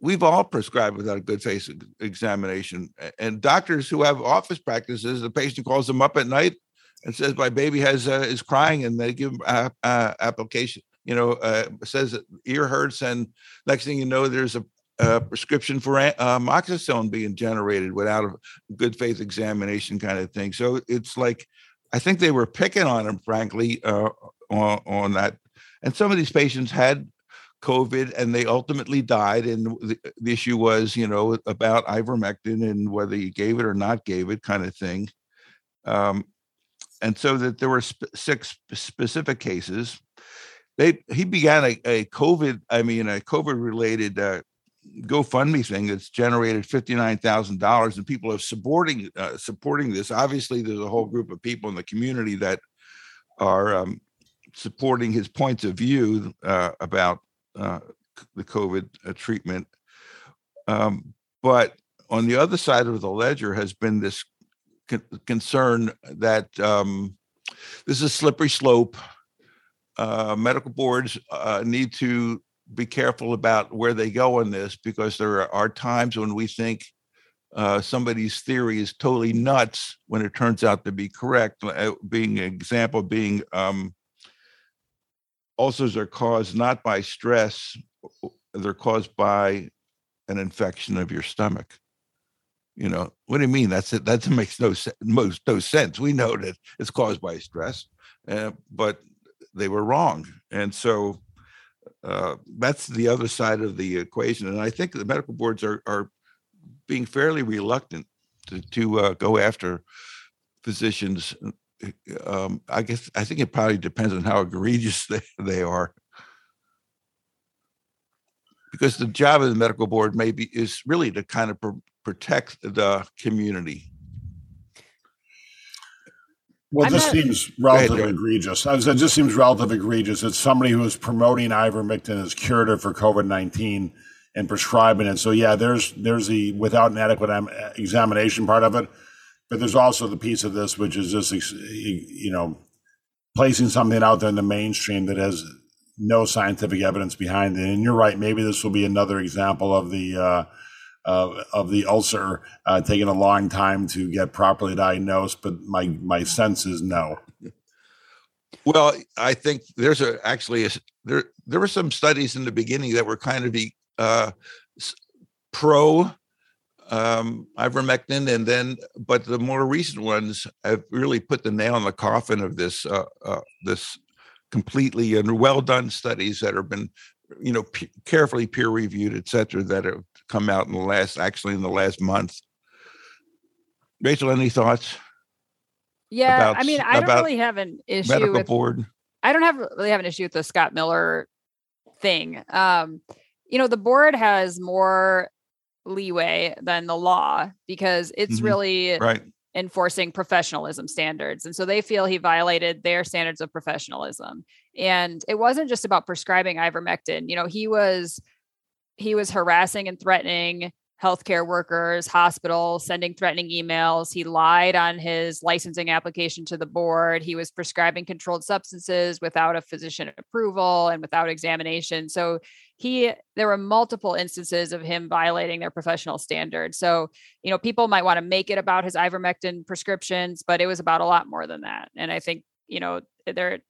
we've all prescribed without a good faith examination, and doctors who have office practices, the patient calls them up at night and says, my baby has uh, is crying, and they give them uh, uh, application, you know, uh, says ear hurts, and next thing you know, there's a Uh, prescription for uh, amoxicillin being generated without a good faith examination kind of thing. So it's like, I think they were picking on him, frankly, uh, on, on that. And some of these patients had COVID and they ultimately died. And the, the issue was, you know, about ivermectin and whether you gave it or not gave it kind of thing. Um, and so that there were sp- six specific cases. They, he began a, a COVID, I mean, a COVID related uh, GoFundMe thing that's generated fifty-nine thousand dollars, and people are supporting uh, supporting this. Obviously, there's a whole group of people in the community that are um, supporting his points of view uh, about uh, the COVID uh, treatment. Um, but on the other side of the ledger has been this con- concern that um, this is a slippery slope. Uh, medical boards uh, need to be careful about where they go on this, because there are times when we think uh, somebody's theory is totally nuts when it turns out to be correct. Being an example, being um, ulcers are caused not by stress, they're caused by an infection of your stomach. You know, what do you mean? That's it. That makes no sense. Most no sense. We know that it's caused by stress, uh, but they were wrong, and so. Uh, that's the other side of the equation. And I think the medical boards are, are being fairly reluctant to, to uh, go after physicians. Um, I guess, I think it probably depends on how egregious they, they are. Because the job of the medical board maybe is really to kind of pr- protect the community. Well, I'm this not, seems relatively right, egregious. I said, this seems relatively egregious. It's somebody who is promoting ivermectin as curative for COVID nineteen and prescribing it. So, yeah, there's there's the without an adequate examination part of it. But there's also the piece of this, which is just, you know, placing something out there in the mainstream that has no scientific evidence behind it. And you're right. Maybe this will be another example of the uh, Uh, of the ulcer uh, taking a long time to get properly diagnosed, but my my sense is no. Well, I think there's a, actually a, there there were some studies in the beginning that were kind of the uh, pro um, ivermectin, and then but the more recent ones have really put the nail in the coffin of this uh, uh, this completely and well done studies that have been, you know, p- carefully peer reviewed, et cetera, that have come out in the last, actually in the last month. Rachel, any thoughts? Yeah, about, I mean, I don't really have an issue medical with board. I don't have really have an issue with the Scott Miller thing. Um, you know, the board has more leeway than the law because it's mm-hmm. really right. enforcing professionalism standards. And so they feel he violated their standards of professionalism. And it wasn't just about prescribing ivermectin. You know, he was he was harassing and threatening healthcare workers, hospitals, sending threatening emails. He lied on his licensing application to the board. He was prescribing controlled substances without a physician approval and without examination. So he, there were multiple instances of him violating their professional standards. So, you know, people might want to make it about his ivermectin prescriptions, but it was about a lot more than that. And I think, you know, there,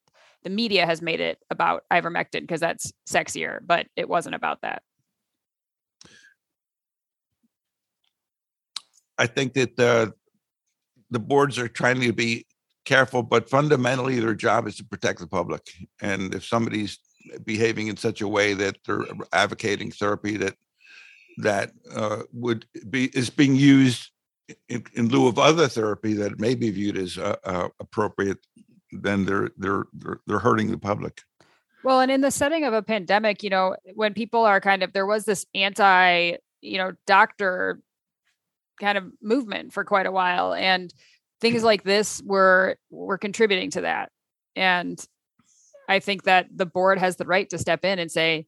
the media has made it about ivermectin because that's sexier, but it wasn't about that. I think that uh, the boards are trying to be careful, but fundamentally their job is to protect the public. And if somebody's behaving in such a way that they're advocating therapy that that uh, would be is being used in, in lieu of other therapy that may be viewed as uh, uh, appropriate, then they're, they're they're they're hurting the public. Well, and in the setting of a pandemic, you know, when people are kind of, there was this anti, you know, doctor kind of movement for quite a while, and things like this were were contributing to that. And I think that the board has the right to step in and say,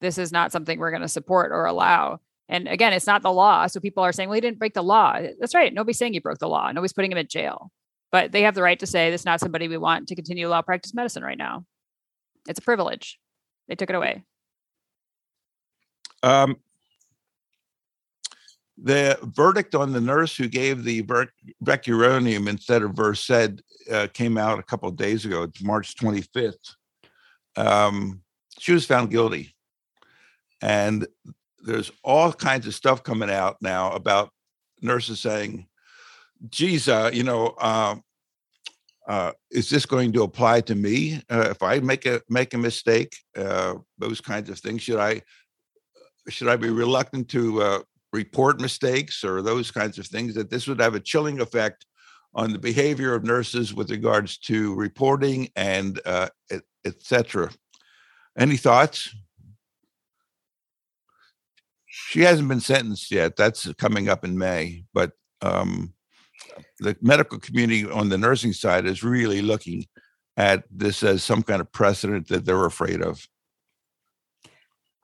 this is not something we're going to support or allow. And again, it's not the law. So people are saying, well, he didn't break the law. That's right. Nobody's saying he broke the law. Nobody's putting him in jail. But they have the right to say, this is not somebody we want to continue law practice medicine right now. It's a privilege. They took it away. Um, the verdict on the nurse who gave the vecuronium instead of Versed uh, came out a couple of days ago. It's March twenty-fifth. Um, she was found guilty. And there's all kinds of stuff coming out now about nurses saying, geez, uh, you know, uh, Uh, is this going to apply to me uh, if I make a make a mistake? Uh, those kinds of things. Should I should I be reluctant to uh, report mistakes or those kinds of things? That this would have a chilling effect on the behavior of nurses with regards to reporting and uh, et, et cetera. Any thoughts? She hasn't been sentenced yet. That's coming up in May, but. Um, The medical community on the nursing side is really looking at this as some kind of precedent that they're afraid of.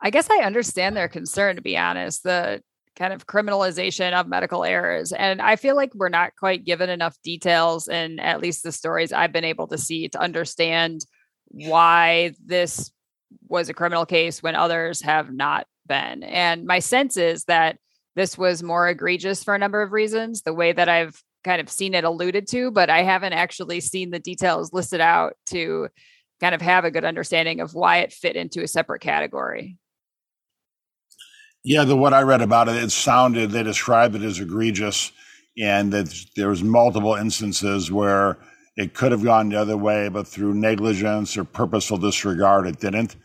I guess I understand their concern, to be honest, the kind of criminalization of medical errors. And I feel like we're not quite given enough details in at least the stories I've been able to see to understand why this was a criminal case when others have not been. And my sense is that this was more egregious for a number of reasons, the way that I've kind of seen it alluded to, but I haven't actually seen the details listed out to kind of have a good understanding of why it fit into a separate category. Yeah, the what I read about it, it sounded, they described it as egregious, and that there was multiple instances where it could have gone the other way, but through negligence or purposeful disregard, it didn't.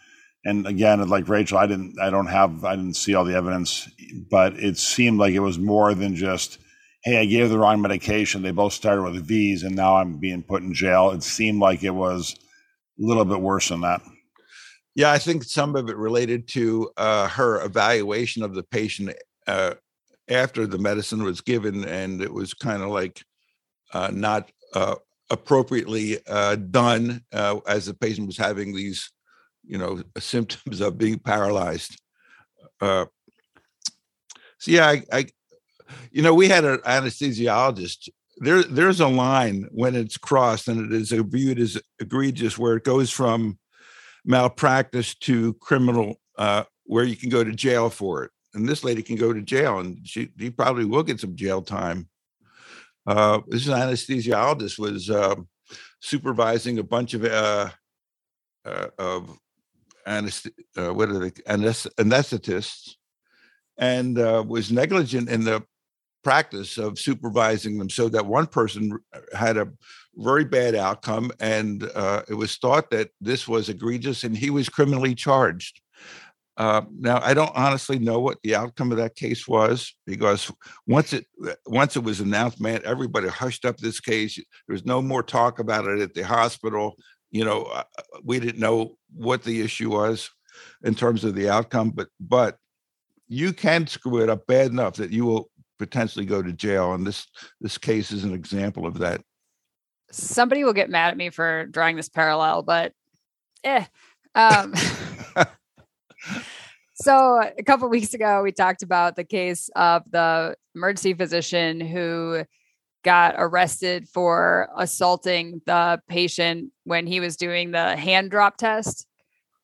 And again, like Rachel, I didn't, I don't have, I didn't see all the evidence, but it seemed like it was more than just, hey, I gave the wrong medication. They both started with V's and now I'm being put in jail. It seemed like it was a little bit worse than that. Yeah. I think some of it related to uh, her evaluation of the patient uh, after the medicine was given. And it was kind of like uh, not uh, appropriately uh, done uh, as the patient was having these, you know, symptoms of being paralyzed. Uh, so yeah, I, I, you know, we had an anesthesiologist. There, there's a line when it's crossed and it is viewed as egregious, where it goes from malpractice to criminal, uh, where you can go to jail for it. And this lady can go to jail, and she, she probably will get some jail time. Uh, this anesthesiologist was uh, supervising a bunch of uh, uh, of anest- uh, what are they anestheticists. And uh, was negligent in the practice of supervising them, so that one person had a very bad outcome, and uh, it was thought that this was egregious, and he was criminally charged. Uh, now, I don't honestly know what the outcome of that case was, because once it once it was announced, man, everybody hushed up this case. There was no more talk about it at the hospital. You know, uh, we didn't know what the issue was in terms of the outcome, but but. You can screw it up bad enough that you will potentially go to jail. And this, this case is an example of that. Somebody will get mad at me for drawing this parallel, but eh. Um, so a couple of weeks ago, we talked about the case of the emergency physician who got arrested for assaulting the patient when he was doing the hand drop test.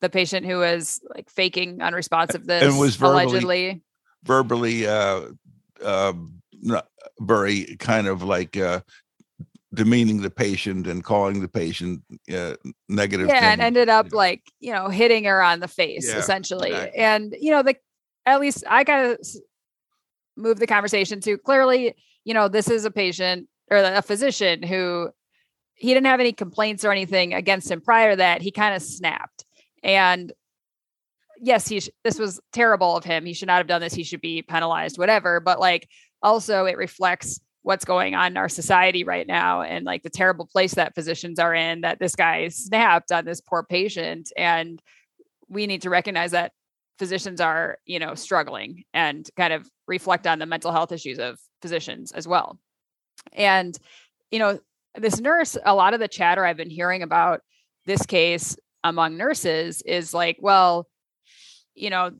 The patient who was like faking unresponsiveness and was verbally, allegedly verbally, uh, uh, very kind of like uh, demeaning the patient and calling the patient uh, negative. Yeah, things. And ended up like you know hitting her on the face yeah, essentially. Exactly. And you know, the at least I gotta move the conversation to clearly, you know, this is a patient or a physician who he didn't have any complaints or anything against him prior to that. He kind of snapped. And yes, he, sh- this was terrible of him. He should not have done this. He should be penalized, whatever. But like, also it reflects what's going on in our society right now and like the terrible place that physicians are in, that this guy snapped on this poor patient. And we need to recognize that physicians are, you know, struggling and kind of reflect on the mental health issues of physicians as well. And, you know, this nurse, a lot of the chatter I've been hearing about this case among nurses is like, well, you know,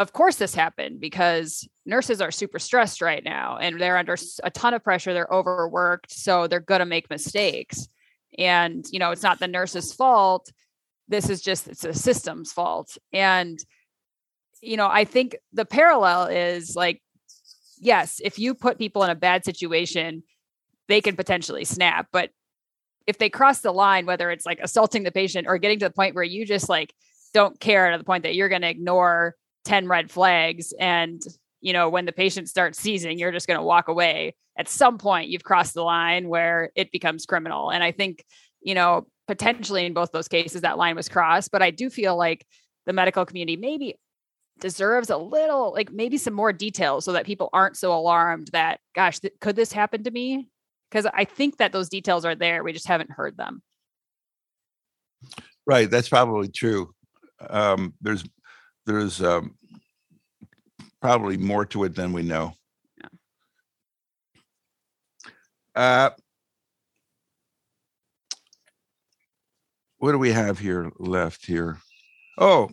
of course this happened because nurses are super stressed right now and they're under a ton of pressure. They're overworked. So they're going to make mistakes and, you know, it's not the nurse's fault. This is just, it's a system's fault. And, you know, I think the parallel is like, yes, if you put people in a bad situation, they can potentially snap, but if they cross the line, whether it's like assaulting the patient or getting to the point where you just like, don't care to the point that you're going to ignore ten red flags. And, you know, when the patient starts seizing, you're just going to walk away. At some point you've crossed the line where it becomes criminal. And I think, you know, potentially in both those cases, that line was crossed, but I do feel like the medical community maybe deserves a little, like maybe some more details so that people aren't so alarmed that, gosh, th- could this happen to me? Because I think that those details are there. We just haven't heard them. Right. That's probably true. Um, there's, there's um, probably more to it than we know. Yeah. Uh, what do we have here left here? Oh,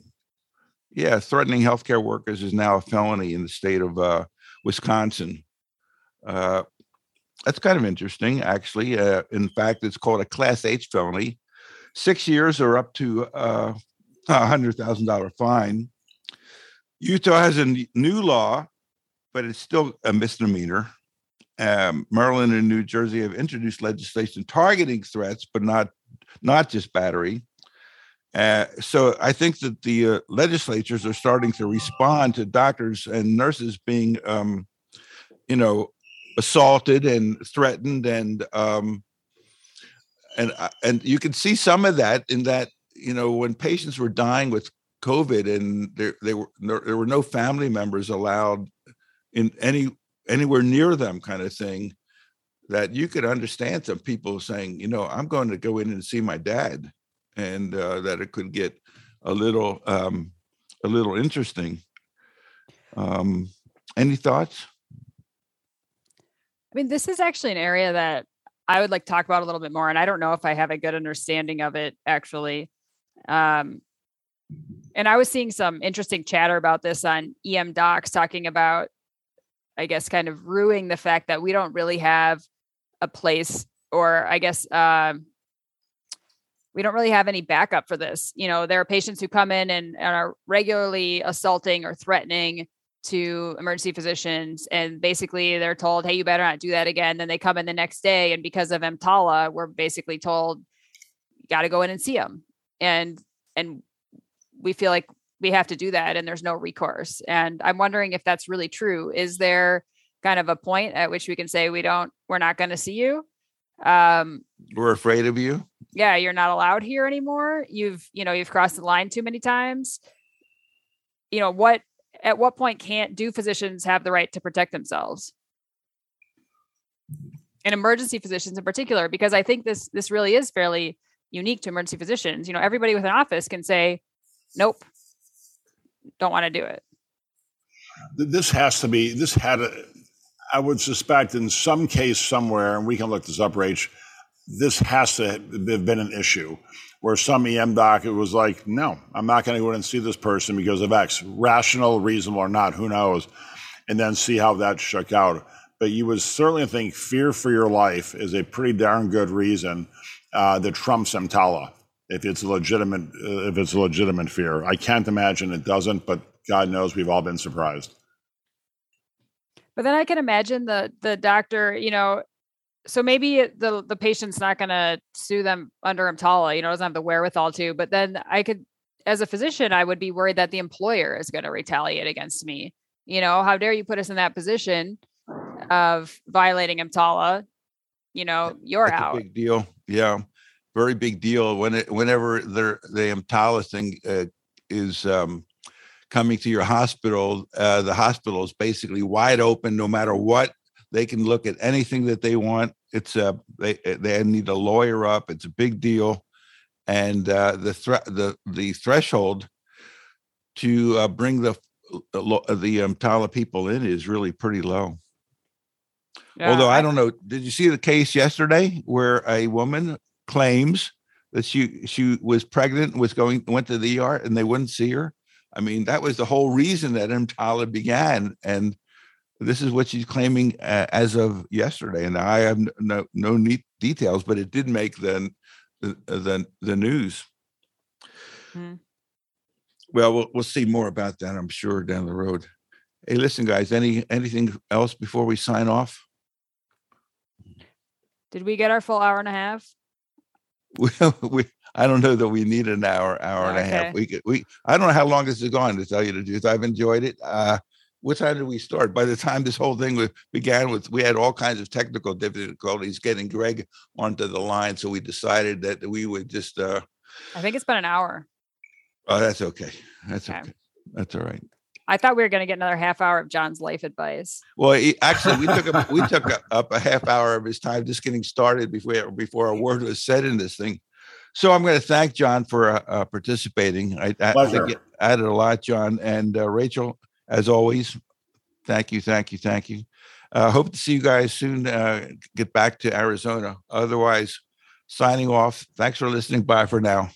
yeah. Threatening healthcare workers is now a felony in the state of uh, Wisconsin. Uh, that's kind of interesting, actually. Uh, in fact, it's called a Class H felony. Six years or up to uh, a one hundred thousand dollars fine. Utah has a n- new law, but it's still a misdemeanor. Um, Maryland and New Jersey have introduced legislation targeting threats, but not not just battery. Uh, so I think that the uh, legislatures are starting to respond to doctors and nurses being, um, you know, assaulted and threatened, and um, and and you can see some of that in that. You know, when patients were dying with COVID and there they were there were no family members allowed in any anywhere near them, kind of thing, that you could understand some people saying, you know, I'm going to go in and see my dad, and uh, that it could get a little um, a little interesting. Um, any thoughts? I mean, this is actually an area that I would like to talk about a little bit more, and I don't know if I have a good understanding of it actually. Um, and I was seeing some interesting chatter about this on E M Docs, talking about, I guess, kind of ruining the fact that we don't really have a place, or I guess uh, we don't really have any backup for this. You know, there are patients who come in and, and are regularly assaulting or threatening to emergency physicians. And basically they're told, hey, you better not do that again. Then they come in the next day. And because of EMTALA, we're basically told, you got to go in and see them. And, and we feel like we have to do that and there's no recourse. And I'm wondering if that's really true. Is there kind of a point at which we can say, we don't, we're not going to see you. Um, we're afraid of you. Yeah. You're not allowed here anymore. You've, you know, you've crossed the line too many times. You know, what, at what point can't do physicians have the right to protect themselves, and emergency physicians in particular? Because I think this, this really is fairly unique to emergency physicians. You know, everybody with an office can say, nope, don't want to do it. This has to be, this had a, I would suspect in some case somewhere, and we can look this up, Rach, this has to have been an issue where some E M doc, it was like, no, I'm not going to go in and see this person because of X, rational, reasonable or not, who knows, and then see how that shook out. But you would certainly think fear for your life is a pretty darn good reason uh, that trumps EMTALA, if it's a legitimate, uh, if it's a legitimate fear. I can't imagine it doesn't, but God knows we've all been surprised. But then I can imagine the the doctor, you know, so maybe the the patient's not going to sue them under EMTALA, you know, doesn't have the wherewithal to, but then I could, as a physician, I would be worried that the employer is going to retaliate against me. You know, how dare you put us in that position of violating EMTALA? You know, you're That's out. A big deal. Yeah. Very big deal. When it, whenever the EMTALA thing uh, is um, coming to your hospital, uh, the hospital is basically wide open, no matter what They can look at anything that they want. It's a, they they need a lawyer up. It's a big deal. And uh, the, thre- the the threshold to uh, bring the the EMTALA people in is really pretty low. Yeah. Although I don't know, did you see the case yesterday where a woman claims that she she was pregnant and was going went to the E R and they wouldn't see her? I mean, that was the whole reason that EMTALA began, and this is what she's claiming uh, as of yesterday. And I have no no neat details, but it did make the the the, the news. Mm. Well, well, we'll see more about that, I'm sure, down the road. Hey, listen, guys, any anything else before we sign off? Did we get our full hour and a half? Well, we, I don't know that we need an hour, hour and okay. a half. We could, we. I don't know how long this is going to tell you the truth. I've enjoyed it. Uh, what time did we start? By the time this whole thing began with, we had all kinds of technical difficulties getting Greg onto the line. So we decided that we would just. Uh, I think it's been an hour. Oh, that's okay. That's okay. okay. That's all right. I thought we were going to get another half hour of John's life advice. Well, he, actually, we took up, we took up, up a half hour of his time just getting started before before a word was said in this thing. So I'm going to thank John for uh, uh, participating. I, I, I think it added a lot, John. And uh, Rachel, as always, thank you, thank you, thank you. I uh, hope to see you guys soon. Uh, get back to Arizona. Otherwise, signing off. Thanks for listening. Bye for now.